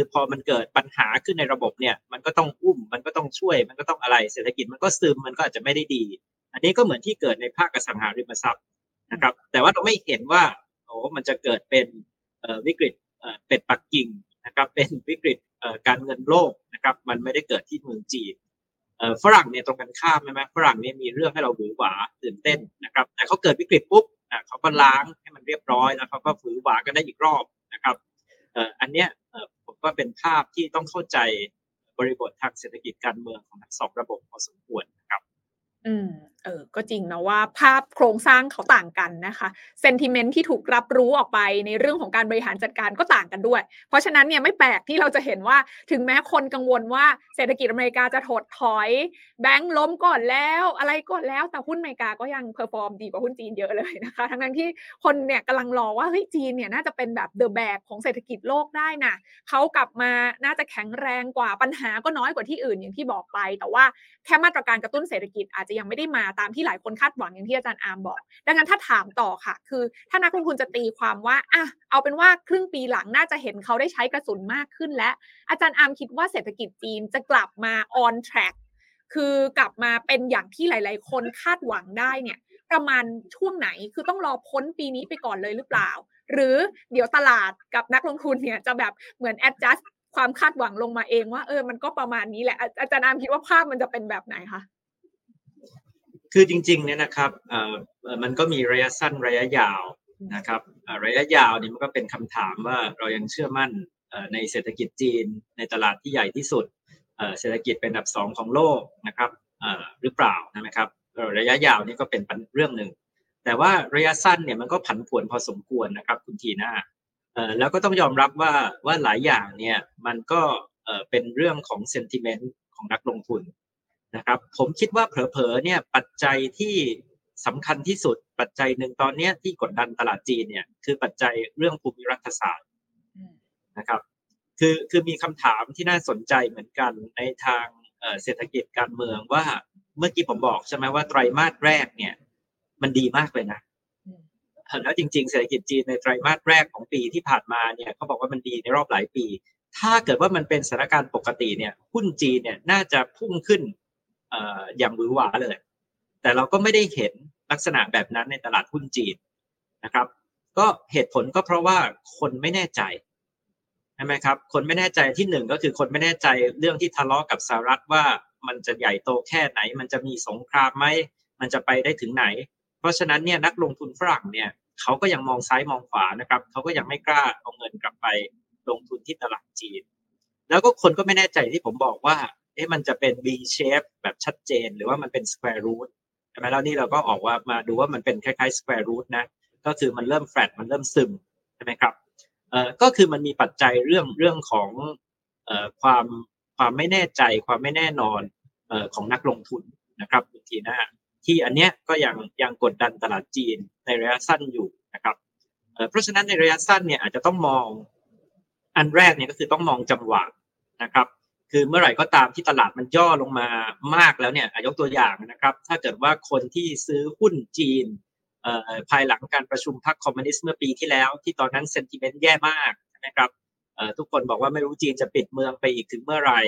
อพอมันเกิดปัญหาขึ้นในระบบเนี่ยมันก็ต้องอุ้มมันก็ต้องช่วยมันก็ต้องอะไรเศรษฐกิจมันก็ซึมมันก็อาจจะไม่ได้ดีอันนี้ก็เหมือนที่เกิดในภาคอสังหาริมทรัพย์นะครับแต่ว่าเราไม่เห็นว่าโอ้มันจะเกิดเป็นวิกฤตเป็ดปักกิ่งนะครับเป็นวิกฤตการเงินโลกนะครับมันไม่ได้เกิดที่เมืองจีนฝรั่งเนี่ยตรงกันข้ามใช่ไหมฝรั่งเนี่ยมีเรื่องให้เราหวือหวาตื่นเต้นนะครับแต่เขาเกิดวิกฤตปุ๊บเขาก็ล้างให้มันเรียบร้อยแล้วเขาก็หวือหวากันได้อีกรอบนะครับอันเนี้ยผมว่าเป็นภาพที่ต้องเข้าใจบริบททางเศรษฐกิจการเมืองของทั้งสองระบบพอสมควรนะครับก็จริงนะว่าภาพโครงสร้างเขาต่างกันนะคะเซนติเมนต์ที่ถูกรับรู้ออกไปในเรื่องของการบริหารจัดการก็ต่างกันด้วยเพราะฉะนั้นเนี่ยไม่แปลกที่เราจะเห็นว่าถึงแม้คนกังวลว่าเศรษฐกิจอเมริกาจะถดถอยแบงก์ล้มก่อนแล้วอะไรก่อนแล้วแต่หุ้นอเมริกาก็ยังเพอร์ฟอร์มดีกว่าหุ้นจีนเยอะเลยนะคะทั้งที่คนเนี่ยกำลังรอว่าเฮ้ยจีนเนี่ยน่าจะเป็นแบบเดอะแบกของเศรษฐกิจโลกได้นะเขากลับมาน่าจะแข็งแรงกว่าปัญหาก็น้อยกว่าที่อื่นอย่างที่บอกไปแต่ว่าแค่มาตรการกระตุ้นเศรษฐกิจอาจจะยังไม่ได้มาตามที่หลายคนคาดหวังอย่างที่อาจารย์อาร์มบอกดังนั้นถ้าถามต่อค่ะคือถ้านักลงทุนจะตีความว่าเอาเป็นว่าครึ่งปีหลังน่าจะเห็นเขาได้ใช้กระสุนมากขึ้นและอาจารย์อาร์มคิดว่าเศรษฐกิจจีนจะกลับมา on track คือกลับมาเป็นอย่างที่หลายๆคนคาดหวังได้เนี่ยประมาณช่วงไหนคือต้องรอพ้นปีนี้ไปก่อนเลยหรือเปล่าหรือเดี๋ยวตลาดกับนักลงทุนเนี่ยจะแบบเหมือน adjust ความคาดหวังลงมาเองว่ามันก็ประมาณนี้แหละอาจารย์อาร์มคิดว่าภาพมันจะเป็นแบบไหนคะคือจริงๆเนี่ยนะครับมันก็มีระยะสั้นระยะยาวนะครับระยะยาวเนี่ยมันก็เป็นคำถามว่าเรายังเชื่อมั่นในเศรษฐกิจจีนในตลาดที่ใหญ่ที่สุดเศรษฐกิจเป็นอันดับ2ของโลกนะครับหรือเปล่านะครับระยะยาวนี่ก็เป็นเรื่องหนึ่ง แต่ว่าระยะสั้นเนี่ยมันก็ผันผวนพอสมควรนะครับคุณทีน่าแล้วก็ต้องยอมรับว่าหลายอย่างเนี่ยมันก็เป็นเรื่องของเซนติเมนต์ของนักลงทุนนะครับผมคิดว่าเผลอๆเนี่ยปัจจัยที่สำคัญที่สุดปัจจัยหนึ่งตอนนี้ที่กดดันตลาดจีนเนี่ยคือปัจจัยเรื่องภูมิรัฐศาสตร์นะครับคือมีคำถามที่น่าสนใจเหมือนกันในทางเศรษฐกิจการเมืองว่าเมื่อกี้ผมบอกใช่ไหมว่าไตรมาสแรกเนี่ยมันดีมากเลยนะแล้วจริงๆเศรษฐกิจจีนในไตรมาสแรกของปีที่ผ่านมาเนี่ยเขาบอกว่ามันดีในรอบหลายปีถ้าเกิดว่ามันเป็นสถานการณ์ปกติเนี่ยหุ้นจีนเนี่ยน่าจะพุ่งขึ้นอย่างหวือหวาเลยแต่เราก็ไม่ได้เห็นลักษณะแบบนั้นในตลาดหุ้นจีนนะครับก็เหตุผลก็เพราะว่าคนไม่แน่ใจใช่ไหมครับคนไม่แน่ใจที่หนึ่งก็คือคนไม่แน่ใจเรื่องที่ทะเลาะกับสหรัฐว่ามันจะใหญ่โตแค่ไหนมันจะมีสงครามไหมมันจะไปได้ถึงไหนเพราะฉะนั้นเนี่ยนักลงทุนฝรั่งเนี่ยเขาก็ยังมองซ้ายมองขวานะครับเขาก็ยังไม่กล้าเอาเงินกลับไปลงทุนที่ตลาดจีนแล้วก็คนก็ไม่แน่ใจที่ผมบอกว่ามันจะเป็น V shape แบบชัดเจนหรือว่ามันเป็น Square root ใช่ไหมแล้วนี่เราก็ออกว่ามาดูว่ามันเป็นคล้ายๆ Square root นะก็คือมันเริ่ม flat มันเริ่มซึมใช่ไหมครับก็คือมันมีปัจจัยเรื่องของความไม่แน่ใจความไม่แน่นอนของนักลงทุนนะครับคุณทีน่าที่อันเนี้ยก็ยังกดดันตลาดจีนในระยะสั้นอยู่นะครับเพราะฉะนั้นในระยะสั้นเนี่ยอาจจะต้องมองอันแรกเนี่ยก็คือต้องมองจังหวะนะครับคือเมื่อไหร่ก็ตามที่ตลาดมันย่อลงมามากแล้วเนี่ยยกตัวอย่างนะครับถ้าเกิดว่าคนที่ซื้อหุ้นจีนภายหลังการประชุมพรรคคอมมิวนิสต์เมื่อปีที่แล้วที่ตอนนั้นเซนติเมนต์แย่มากนะครับทุกคนบอกว่าไม่รู้จีนจะปิดเมืองไปอีกถึงเมื่อไหร่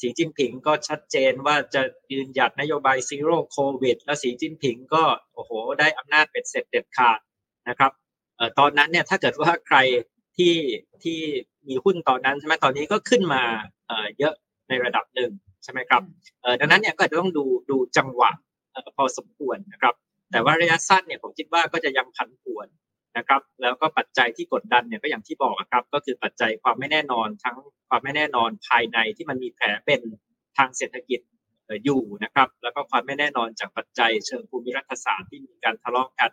สีจิ้นผิงก็ชัดเจนว่าจะยืนหยัดนโยบายซีโร่โควิดแล้วสีจิ้นผิงก็โอ้โหได้อำนาจเป็นเสร็จเด็ดขาดนะครับตอนนั้นเนี่ยถ้าเกิดว่าใครที่มีหุ้นตอนนั้นใช่ไหมตอนนี้ก็ขึ้นมาเยอะในระดับหนึ่งใช่ไหมครับดังนั้นเนี่ยก็จะต้องดูจังหวะพอสมควรนะครับแต่ว่าระยะสั้นเนี่ยผมคิดว่าก็จะยังผันผวนนะครับแล้วก็ปัจจัยที่กดดันเนี่ยก็อย่างที่บอกครับก็คือปัจจัยความไม่แน่นอนทั้งความไม่แน่นอนภายในที่มันมีแผลเป็นทางเศรษฐกิจอยู่นะครับแล้วก็ความไม่แน่นอนจากปัจจัยเชิงภูมิรัฐศาสตร์ที่มีการทะเลาะกัน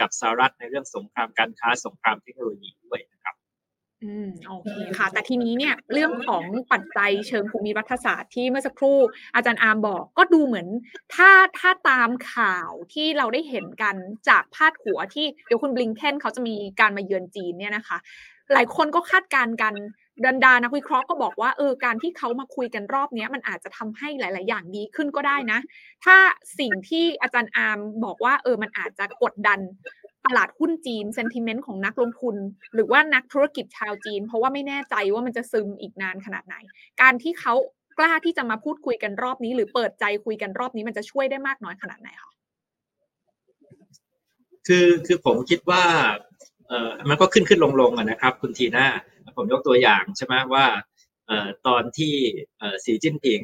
กับสหรัฐในเรื่องสงครามการค้าสงครามเทคโนโลยีด้วยนะครับโอเคค่ะแต่ทีนี้เนี่ยเรื่องของปัจจัยเชิงภูมิรัฐศาสตร์ที่เมื่อสักครู่อาจารย์อาร์มบอกก็ดูเหมือนถ้าตามข่าวที่เราได้เห็นกันจากพาดหัวที่เดี๋ยวคุณบลิงเคนเขาจะมีการมาเยือนจีนเนี่ยนะคะหลายคนก็คาดการณ์กันดันดานักวิเคราะห์ก็บอกว่าการที่เขามาคุยกันรอบนี้มันอาจจะทำให้หลายๆอย่างดีขึ้นก็ได้นะถ้าสิ่งที่อาจารย์อาร์มบอกว่ามันอาจจะกดดันตลาดหุ้นจีนเซนติเมนต์ของนักลงทุนหรือว่านักธุรกิจชาวจีนเพราะว่าไม่แน่ใจว่ามันจะซึมอีกนานขนาดไหนการที่เขากล้าที่จะมาพูดคุยกันรอบนี้หรือเปิดใจคุยกันรอบนี้มันจะช่วยได้มากน้อยขนาดไหนคะคือผมคิดว่ามันก็ขึ้นลงๆนะครับคุณทีน่าผมยกตัวอย่างใช่ไหมว่าตอนที่สีจิ้นผิง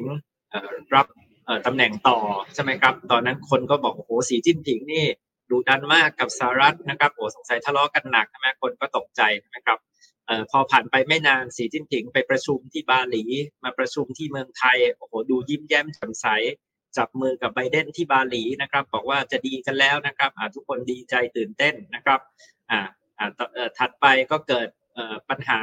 รับตำแหน่งต่อใช่ไหมครับตอนนั้นคนก็บอกโอ้โหสีจิ้นผิงนี่ดุดันมากกับสหรัฐนะครับโอ้สงสัยทะเลาะกันหนักใช่ไหมคนก็ตกใจใช่ไหมครับพอผ่านไปไม่นานสีจิ้นผิงไปประชุมที่บาหลีมาประชุมที่เมืองไทยโอ้โหดูยิ้มแย้มแจ่มใสจับมือกับไบเดนที่บาหลีนะครับบอกว่าจะดีกันแล้วนะครับทุกคนดีใจตื่นเต้นนะครับถัดไปก็เกิดปัญหา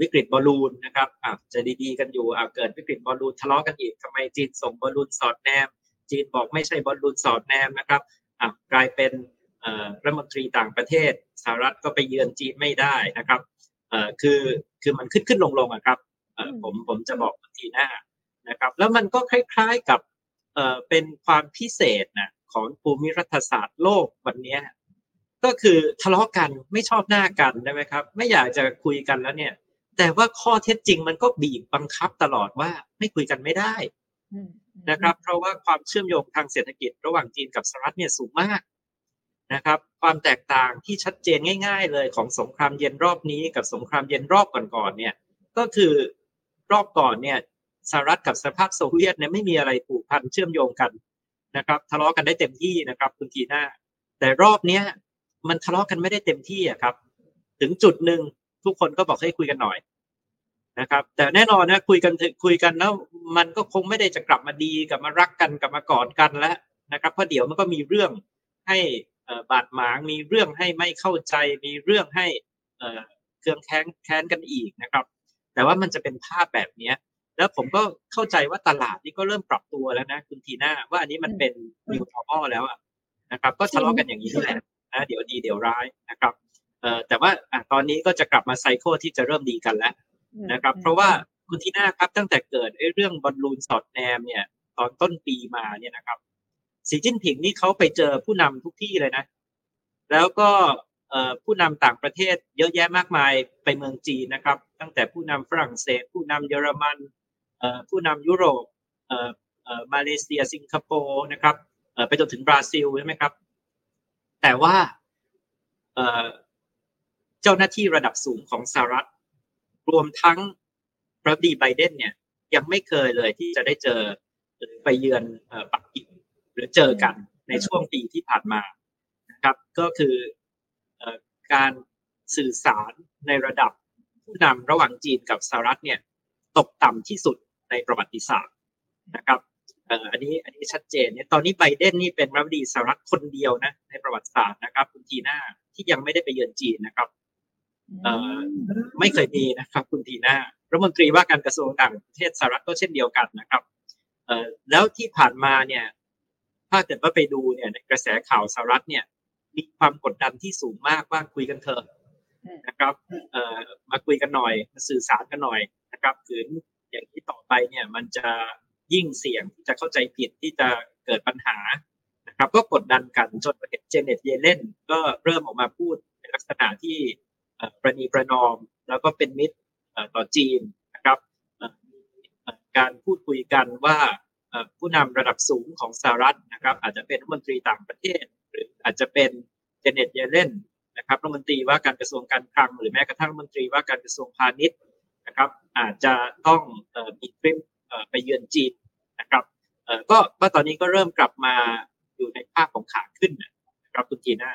วิกฤตบอลลูนนะครับจะดีๆกันอยู่เกิดวิกฤตบอลลูนทะเลาะกันอีกทำไมจีนส่งบอลลูนสอดแนมจีนบอกไม่ใช่บอลลูนสอดแนมนะครับกลายเป็นรัฐมนตรีต่างประเทศสหรัฐก็ไปเยือนจีนไม่ได้นะครับคือมันขึ้นลงครับผมจะบอกทีหน้านะครับแล้วมันก็คล้ายๆกับเป็นความพิเศษนะของภูมิรัฐศาสตร์โลกวันนี้ก็คือทะเลาะกันไม่ชอบหน้ากันได้ไหมครับไม่อยากจะคุยกันแล้วเนี่ยแต่ว่าข้อเท็จจริงมันก็บีบบังคับตลอดว่าไม่คุยกันไม่ได้นะครับเพราะว่าความเชื่อมโยงทางเศรษฐกิจระหว่างจีนกับสหรัฐเนี่ยสูงมากนะครับความแตกต่างที่ชัดเจนง่ายๆเลยของสงครามเย็นรอบนี้กับสงครามเย็นรอบก่อนๆเนี่ยก็คือรอบก่อนเนี่ยสหรัฐกับสหภาพโซเวียตเนี่ยไม่มีอะไรผูกพันเชื่อมโยงกันนะครับทะเลาะกันได้เต็มที่นะครับคุณทีน่าแต่รอบเนี้ยมันทะเลาะกันไม่ได้เต็มที่ครับถึงจุดนึงทุกคนก็บอกให้คุยกันหน่อยนะครับแต่แน่นอนนะคุยกันแล้วมันก็คงไม่ได้จะกลับมาดีกลับมารักกันกลับมากอดกันแล้วนะครับเพราะเดี๋ยวมันก็มีเรื่อง ให้บาดหมางมีเรื่องให้ไม่เข้าใจมีเรื่องให้เครื่องแค้นกันอีกนะครับแต่ว่ามันจะเป็นภาพแบบนี้แล้วผมก็เข้าใจว่าตลาดนี่ก็เริ่มปรับตัวแล้วนะคุณทีน่าว่าอันนี้มันเป็น new normal แล้วนะครับก็ทะเลาะกันอย่างนี้แหละนะเดี๋ยวดีเดี๋ยวร้ายนะครับแต่ว่าตอนนี้ก็จะกลับมาไซเคิลที่จะเริ่มดีกันแล้วนะครับเพราะว่าคุณทีน่าครับตั้งแต่เกิดเรื่องบอลลูนสอดแนมเนี่ยตอนต้นปีมาเนี่ยนะครับสีจิ้นผิงนี่เขาไปเจอผู้นำทุกที่เลยนะแล้วก็ผู้นำต่างประเทศเยอะแยะมากมายไปเมืองจีนนะครับตั้งแต่ผู้นำฝรั่งเศสผู้นำเยอรมันผู้นำยุโรปมาเลเซียสิงคโปร์นะครับไปจนถึงบราซิลใช่ไหมครับแต่ว่าเจ้าหน้าที่ระดับสูงของสหรัฐรวมทั้งรัฐดีไบเดนเนี่ยยังไม่เคยเลยที่จะได้เจอหรือไปเยือนปักกิ่งหรือเจอกันในช่วงปีที่ผ่านมานะครับก็คือการสื่อสารในระดับผู้นำระหว่างจีนกับสหรัฐเนี่ยตกต่ำที่สุดในประวัติศาสตร์นะครับอันนี้ชัดเจนเนี่ยตอนนี้ไบเดนนี่เป็นรัฐมนตรีสหรัฐคนเดียวนะในประวัติศาสตร์นะครับคุณทีน่าที่ยังไม่ได้ไปเยือนจีนนะครับไม่เคยมีนะครับคุณทีน่ารัฐมนตรีว่าการกระทรวงต่างประเทศสหรัฐก็เช่นเดียวกันนะครับแล้วที่ผ่านมาเนี่ยถ้าเกิดว่าไปดูเนี่ยในกระแสข่าวสหรัฐเนี่ยมีความกดดันที่สูงมากว่าคุยกันเถอะนะครับมาคุยกันหน่อยมาสื่อสารกันหน่อยนะครับถึงอย่างที่ต่อไปเนี่ยมันจะยิ่งเสี่ยงที่จะเข้าใจผิดที่จะเกิดปัญหานะครับก็กดดันกันจนเจเน็ตเยเลนก็เริ่มออกมาพูดในลักษณะที่ประนีประนอมแล้วก็เป็นมิตรต่อจีนนะครับการพูดคุยกันว่าผู้นำระดับสูงของสหรัฐนะครับอาจจะเป็นรัฐมนตรีต่างประเทศหรืออาจจะเป็นเจเน็ตเยเลนนะครับรัฐมนตรีว่าการกระทรวงการคลังหรือแม้กระทั่งรัฐมนตรีว่าการกระทรวงพาณิชย์นะครับอาจจะต้องมีทริปไปเยือนจีนนะครับก็ตอนนี้ก็เริ่มกลับมาอยู่ในภาพของขาขึ้นนะครับคุณจีน่า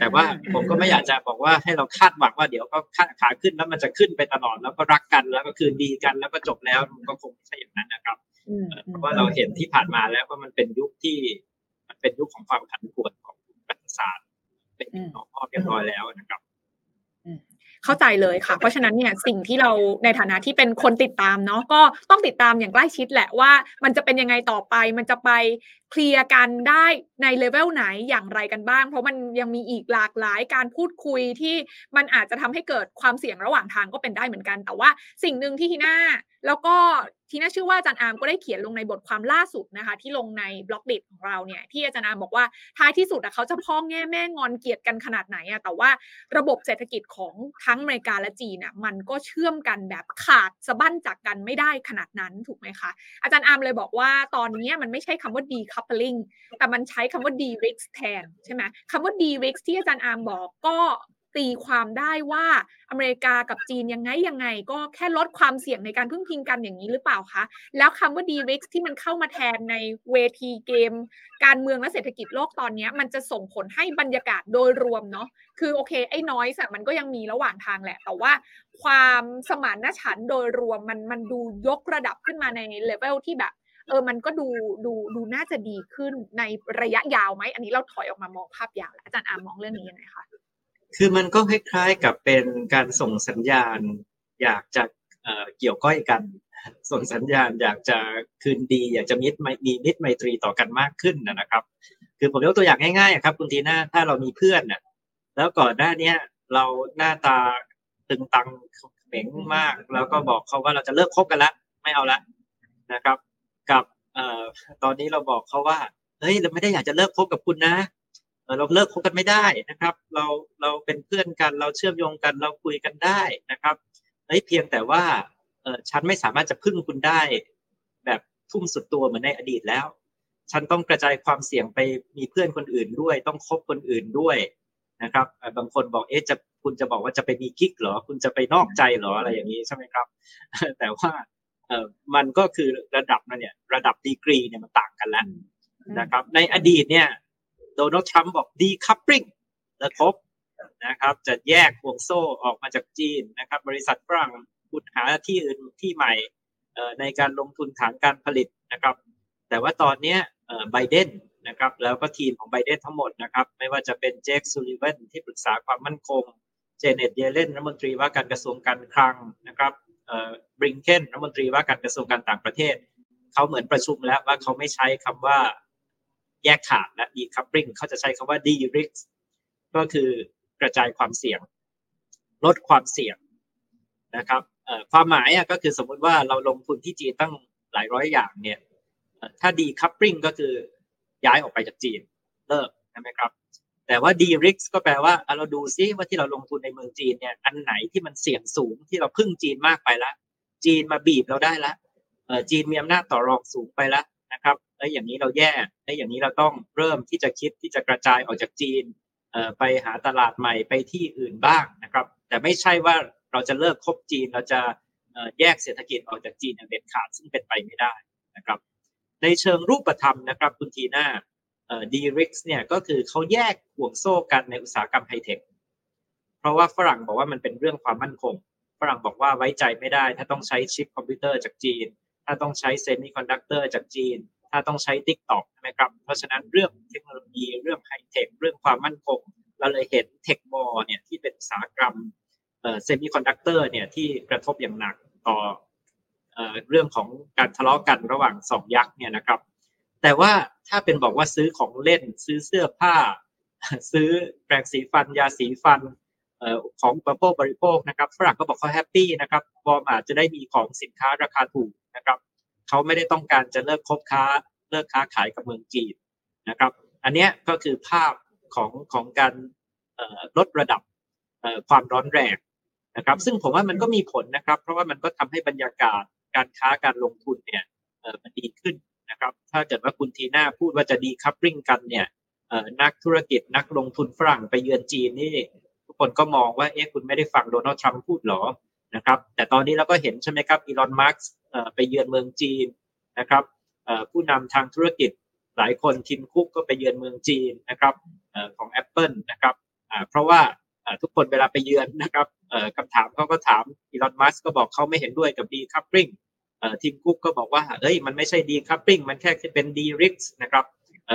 แต่ว่าผมก็ไม่อยากจะบอกว่าให้เราคาดหวังว่าเดี๋ยวก็ขาขึ้นแล้วมันจะขึ้นไปตลอดแล้วก็รักกันแล้วก็คืนดีกันแล้วก็จบแล้วมันก็คงไม่ใช่อย่างนั้นนะครับเพราะว่าเราเห็นที่ผ่านมาแล้วว่ามันเป็นยุคที่มันเป็นยุคของความผันผวนของประวัติศาสตร์เป็นน้องพ่อเรียบร้อยแล้วนะครับเข้าใจเลยค่ะเพราะฉะนั้นเนี่ยสิ่งที่เราในฐานะที่เป็นคนติดตามเนาะก็ต้องติดตามอย่างใกล้ชิดแหละว่ามันจะเป็นยังไงต่อไปมันจะไปเคลียร์กันได้ในเลเวลไหนอย่างไรกันบ้างเพราะมันยังมีอีกหลากหลายการพูดคุยที่มันอาจจะทำให้เกิดความเสี่ยงระหว่างทางก็เป็นได้เหมือนกันแต่ว่าสิ่งนึงที่ทีน่าแล้วก็ทีน่าเชื่อว่าอาจารย์อาร์มก็ได้เขียนลงในบทความล่าสุดนะคะที่ลงในบล็อกดิบของเราเนี่ยที่อาจารย์อาร์มบอกว่าท้ายที่สุดเขาจะพ้องแง่แม่งอนเกลียดกันขนาดไหนอะแต่ว่าระบบเศรษฐกิจของทั้งอเมริกาและจีนน่ะมันก็เชื่อมกันแบบขาดสะบั้นจากกันไม่ได้ขนาดนั้นถูกไหมคะอาจารย์อาร์มเลยบอกว่าตอนนี้มันไม่ใช่คำว่า decoupling แต่มันใช้คำว่า de-risk แทนใช่ไหมคำว่า de-risk ที่อาจารย์อาร์มบอกก็ตีความได้ว่าอเมริกากับจีนยังไงก็แค่ลดความเสี่ยงในการพึ่งพิงกันอย่างนี้หรือเปล่าคะแล้วคำว่า de-risk ที่มันเข้ามาแทนในเวทีเกมการเมืองและเศรษฐกิจโลกตอนนี้มันจะส่งผลให้บรรยากาศโดยรวมเนาะคือโอเคไอ้น้อยส์มันก็ยังมีระหว่างทางแหละแต่ว่าความสมานฉันท์โดยรวมมันดูยกระดับขึ้นมาในเลเวลที่แบบมันก็ดูน่าจะดีขึ้นในระยะยาวไหมอันนี้เราถอยออกมามองภาพยาวอาจารย์อามมองเรื่องนี้ยังไงคะคือมันก็คล้ายๆกับเป็นการส่งสัญญาณอยากจะเกี่ยวก้อยกันส่งสัญญาณอยากจะคืนดีอยากจะมีมิตรไมตรีต่อกันมากขึ้นนะครับคือผมยกตัวอย่างง่ายๆครับคุณทีน่าถ้าเรามีเพื่อนน่ะแล้วก่อนหน้านี้เราหน้าตาตึงตังเหม็งมากแล้วก็บอกเขาว่าเราจะเลิกคบกันละไม่เอาละนะครับกับตอนนี้เราบอกเขาว่าเฮ้ยเราไม่ได้อยากจะเลิกคบกับคุณนะเราเลิกคบกันไม่ได้นะครับเราเป็นเพื่อนกันเราเชื่อมโยงกันเราคุยกันได้นะครับเฮ้ยเพียงแต่ว่าฉันไม่สามารถจะพึ่งคุณได้แบบทุ่มสุดตัวเหมือนในอดีตแล้วฉันต้องกระจายความเสี่ยงไปมีเพื่อนคนอื่นด้วยต้องคบคนอื่นด้วยนะครับบางคนบอกเอ๊ะคุณจะบอกว่าจะไปมีกิ๊กเหรอคุณจะไปนอกใจเหรออะไรอย่างนี้ใช่ไหมครับแต่ว่ามันก็คือระดับนั้นเนี่ยระดับดีกรีเนี่ยมันต่างกันแล้วนะครับในอดีตเนี่ยโดนัลด์ทรัมป์บอกดีคัพปริ้งและครบนะครับจะแยกห่วงโซ่ออกมาจากจีนนะครับบริษัทฝรั่งขุดหาที่อื่นที่ใหม่ในการลงทุนฐานการผลิตนะครับแต่ว่าตอนนี้ไบเดน นะครับแล้วก็ทีมของไบเดนทั้งหมดนะครับไม่ว่าจะเป็นเจคซูลิเวนที่ปรึกษาความมั่นคงเจเน็ตเยเลนรัฐมนตรีว่าการกระทรวงการคลังนะครับบริงเคนรัฐมนตรีว่าการกระทรวงการต่างประเทศเขาเหมือนประชุมแล้วว่าเขาไม่ใช้คำว่าแยกขาดและ decoupling เขาจะใช้คำว่า de-risk ก็คือกระจายความเสี่ยงลดความเสี่ยงนะครับความหมายก็คือสมมุติว่าเราลงทุนที่จีนตั้งหลายร้อยอย่างเนี่ยถ้า decoupling ก็คือย้ายออกไปจากจีนเลิกใช่ไหมครับแต่ว่า de-risk ก็แปลว่าเราดูซิว่าที่เราลงทุนในเมืองจีนเนี่ยอันไหนที่มันเสี่ยงสูงที่เราพึ่งจีนมากไปละจีนมาบีบเราได้ละจีนมีอำนาจต่อรองสูงไปละนะครับแล้วอย่างนี้เราแย่แล้วอย่างนี้เราต้องเริ่มที่จะคิดที่จะกระจายออกจากจีนไปหาตลาดใหม่ไปที่อื่นบ้างนะครับแต่ไม่ใช่ว่าเราจะเลิกคบจีนเราจะแยกเศรษฐกิจออกจากจีนอย่างเด็ดขาดซึ่งเป็นไปไม่ได้นะครับในเชิงรูปธรรมนะครับคุณทีน่าde-risk เนี่ยก็คือเขาแยกห่วงโซ่กันในอุตสาหกรรมไฮเทคเพราะว่าฝรั่งบอกว่ามันเป็นเรื่องความมั่นคงฝรั่งบอกว่าไว้ใจไม่ได้ถ้าต้องใช้ชิปคอมพิวเตอร์จากจีนถ้าต้องใช้เซมิคอนดักเตอร์จากจีนถ้าต้องใช้ TikTok ใช่มั้ยครับเพราะฉะนั้นเรื่องเทคโนโลยีเรื่องไฮเทคเรื่องความมั่นคงเราเลยเห็นเทคบอเนี่ยที่เป็นอุตสาหกรรมเซมิคอนดักเตอร์เนี่ยที่กระทบอย่างหนักต่อเรื่องของการทะเลาะกันระหว่าง2ยักษ์เนี่ยนะครับแต่ว่าถ้าเป็นบอกว่าซื้อของเล่นซื้อเสื้อผ้าซื้อแปรงสีฟันยาสีฟันของอุปโภคบริโภคนะครับฝรั่งก็บอกเขาแฮปปี้นะครับวอลมาร์ทจะได้มีของสินค้าราคาถูกนะครับเขาไม่ได้ต้องการจะเลิกคบค้าเลิกค้าขายกับเมืองจีนนะครับอันเนี้ยก็คือภาพของการลดระดับความร้อนแรงนะครับซึ่งผมว่ามันก็มีผลนะครับเพราะว่ามันก็ทำให้บรรยากาศการค้าการลงทุนเนี่ยมันดีขึ้นนะครับถ้าเกิดว่าคุณทีน่าพูดว่าจะดีคัพปลิ้งกันเนี่ยนักธุรกิจนักลงทุนฝรั่งไปเยือนจีนนี่ทุกคนก็มองว่าเอ๊ะคุณไม่ได้ฟังโดนัลด์ทรัมป์พูดหรอนะครับแต่ตอนนี้เราก็เห็นใช่ไหมครับอีลอนมัสก์ไปเยือนเมืองจีนนะครับผู้นำทางธุรกิจหลายคนทิมคุกก็ไปเยือนเมืองจีนนะครับของ Apple นะครับเพราะว่าทุกคนเวลาไปเยือนนะครับคำถามเขาก็ถามอีลอนมัสก์ก็บอกเขาไม่เห็นด้วยกับดีคัพปลิ้งทีมคุกก็บอกว่าเอ้ยมันไม่ใช่ดีคัพปิ้งมันแค่เป็น de-risk นะครับ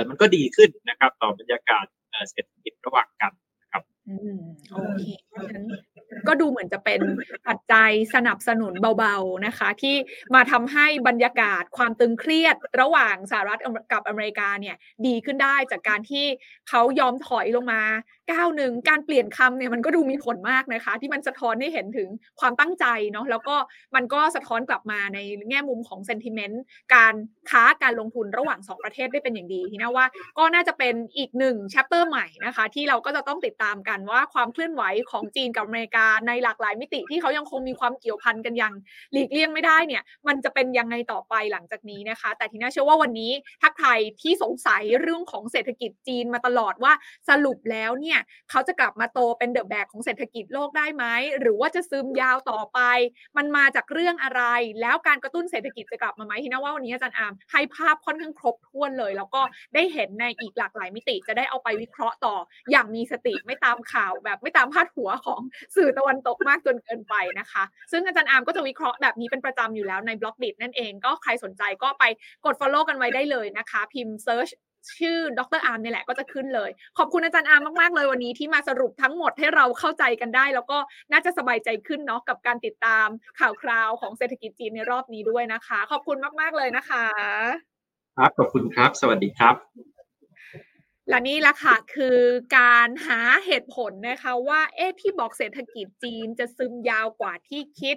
มันก็ดีขึ้นนะครับต่อบรรยากาศเศรษฐกิจระหว่างกันนะครับโอเคเพราะฉะนั้นก็ดูเหมือนจะเป็นปัจจัยสนับสนุนเบาๆนะคะที่มาทำให้บรรยากาศความตึงเครียดระหว่างสหรัฐกับอเมริกาเนี่ยดีขึ้นได้จากการที่เขายอมถอยลงมาก้าวหนึ่งการเปลี่ยนคำเนี่ยมันก็ดูมีผลมากนะคะที่มันสะท้อนให้เห็นถึงความตั้งใจเนาะแล้วก็มันก็สะท้อนกลับมาในแง่มุมของ sentiment การค้าการลงทุนระหว่างสองประเทศได้เป็นอย่างดีที่น่าว่าก็น่าจะเป็นอีกหนึ่ง chapter ใหม่นะคะที่เราก็จะต้องติดตามกันว่าความเคลื่อนไหวของจีนกับอเมริกาในหลากหลายมิติที่เขายังคงมีความเกี่ยวพันกันอย่างหลีกเลี่ยงไม่ได้เนี่ยมันจะเป็นยังไงต่อไปหลังจากนี้นะคะแต่ที่น่าเชื่อว่าวันนี้ถ้าใครที่สงสัยเรื่องของเศรษฐกิจจีนมาตลอดว่าสรุปแล้วเนี่ยเขาจะกลับมาโตเป็นเดอะแบกของเศรษฐกิจโลกได้ไหมหรือว่าจะซึมยาวต่อไปมันมาจากเรื่องอะไรแล้วการกระตุ้นเศรษฐกิจจะกลับมาไหมที่น่าว่าวันนี้อาจารย์อาร์มให้ภาพค่อนข้างครบถ้วนเลยแล้วก็ได้เห็นในอีกหลากหลายมิติจะได้เอาไปวิเคราะห์ต่ออย่างมีสติไม่ตามข่าวแบบไม่ตามพาดหัวของสื่อตะวันตกมากจนเกินไปนะคะซึ่งอาจารย์อาร์มก็จะวิเคราะห์แบบนี้เป็นประจำอยู่แล้วในบล็อกดิทนั่นเองก็ใครสนใจก็ไปกด follow กันไว้ได้เลยนะคะพิมพ์ searchชื่อดร.อาร์มนี่แหละก็จะขึ้นเลยขอบคุณอาจารย์อาร์มมากๆเลยวันนี้ที่มาสรุปทั้งหมดให้เราเข้าใจกันได้แล้วก็น่าจะสบายใจขึ้นเนาะกับการติดตามข่าวคราวของเศรษฐกิจจีนในรอบนี้ด้วยนะคะขอบคุณมากๆเลยนะคะครับขอบคุณครับสวัสดีครับและนี่แหละค่ะคือการหาเหตุผลนะคะว่าเอ๊ะที่บอกเศรษฐกิจจีนจะซึมยาวกว่าที่คิด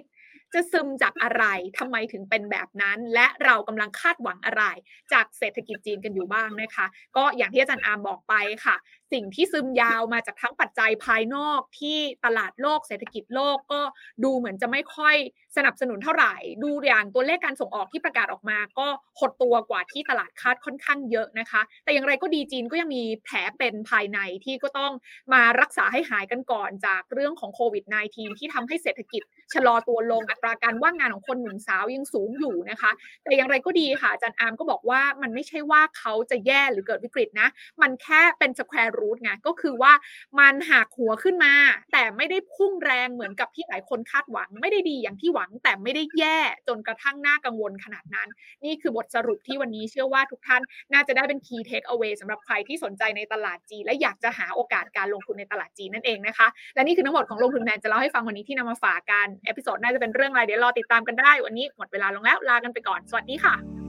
จะซึมจากอะไรทำไมถึงเป็นแบบนั้นและเรากำลังคาดหวังอะไรจากเศรษฐกิจจีนกันอยู่บ้างนะคะก็อย่างที่อาจารย์อาร์มบอกไปค่ะสิ่งที่ซึมยาวมาจากทั้งปัจจัยภายนอกที่ตลาดโลกเศรษฐกิจโลกก็ดูเหมือนจะไม่ค่อยสนับสนุนเท่าไหร่ดูอย่างตัวเลขการส่งออกที่ประกาศออกมาก็หดตัวกว่าที่ตลาดคาดค่อนข้างเยอะนะคะแต่อย่างไรก็ดีจีนก็ยังมีแผลเป็นภายในที่ก็ต้องมารักษาให้หายกันก่อนจากเรื่องของโควิด-19 ที่ทำให้เศรษฐกิจ ชะลอตัวลงอัตราการว่างงานของคนหนุ่มสาวยังสูงอยู่นะคะแต่อย่างไรก็ดีค่ะอาจารย์อาร์มก็บอกว่ามันไม่ใช่ว่าเขาจะแย่หรือเกิดวิกฤตนะมันแค่เป็น Square Root ไงก็คือว่ามันหักหัวขึ้นมาแต่ไม่ได้พุ่งแรงเหมือนกับที่หลายคนคาดหวังไม่ได้ดีอย่างที่หวังแต่ไม่ได้แย่จนกระทั่งน่ากังวลขนาดนั้นนี่คือบทสรุปที่วันนี้เชื่อว่าทุกท่านน่าจะได้เป็น Key Takeaway สำหรับใครที่สนใจในตลาดจีนและอยากจะหาโอกาสการลงทุนในตลาดจีนนั่นเองนะคะและนี่คือทั้งหมดของลงทุนแมนจะเล่าให้ฟังวันนี้ที่นำมาฝากกันเอพิโซดน่าจะเป็นเรื่องอะไรเดี๋ยวรอติดตามกันได้วันนี้หมดเวลาลงแล้วลากันไปก่อนสวัสดีค่ะ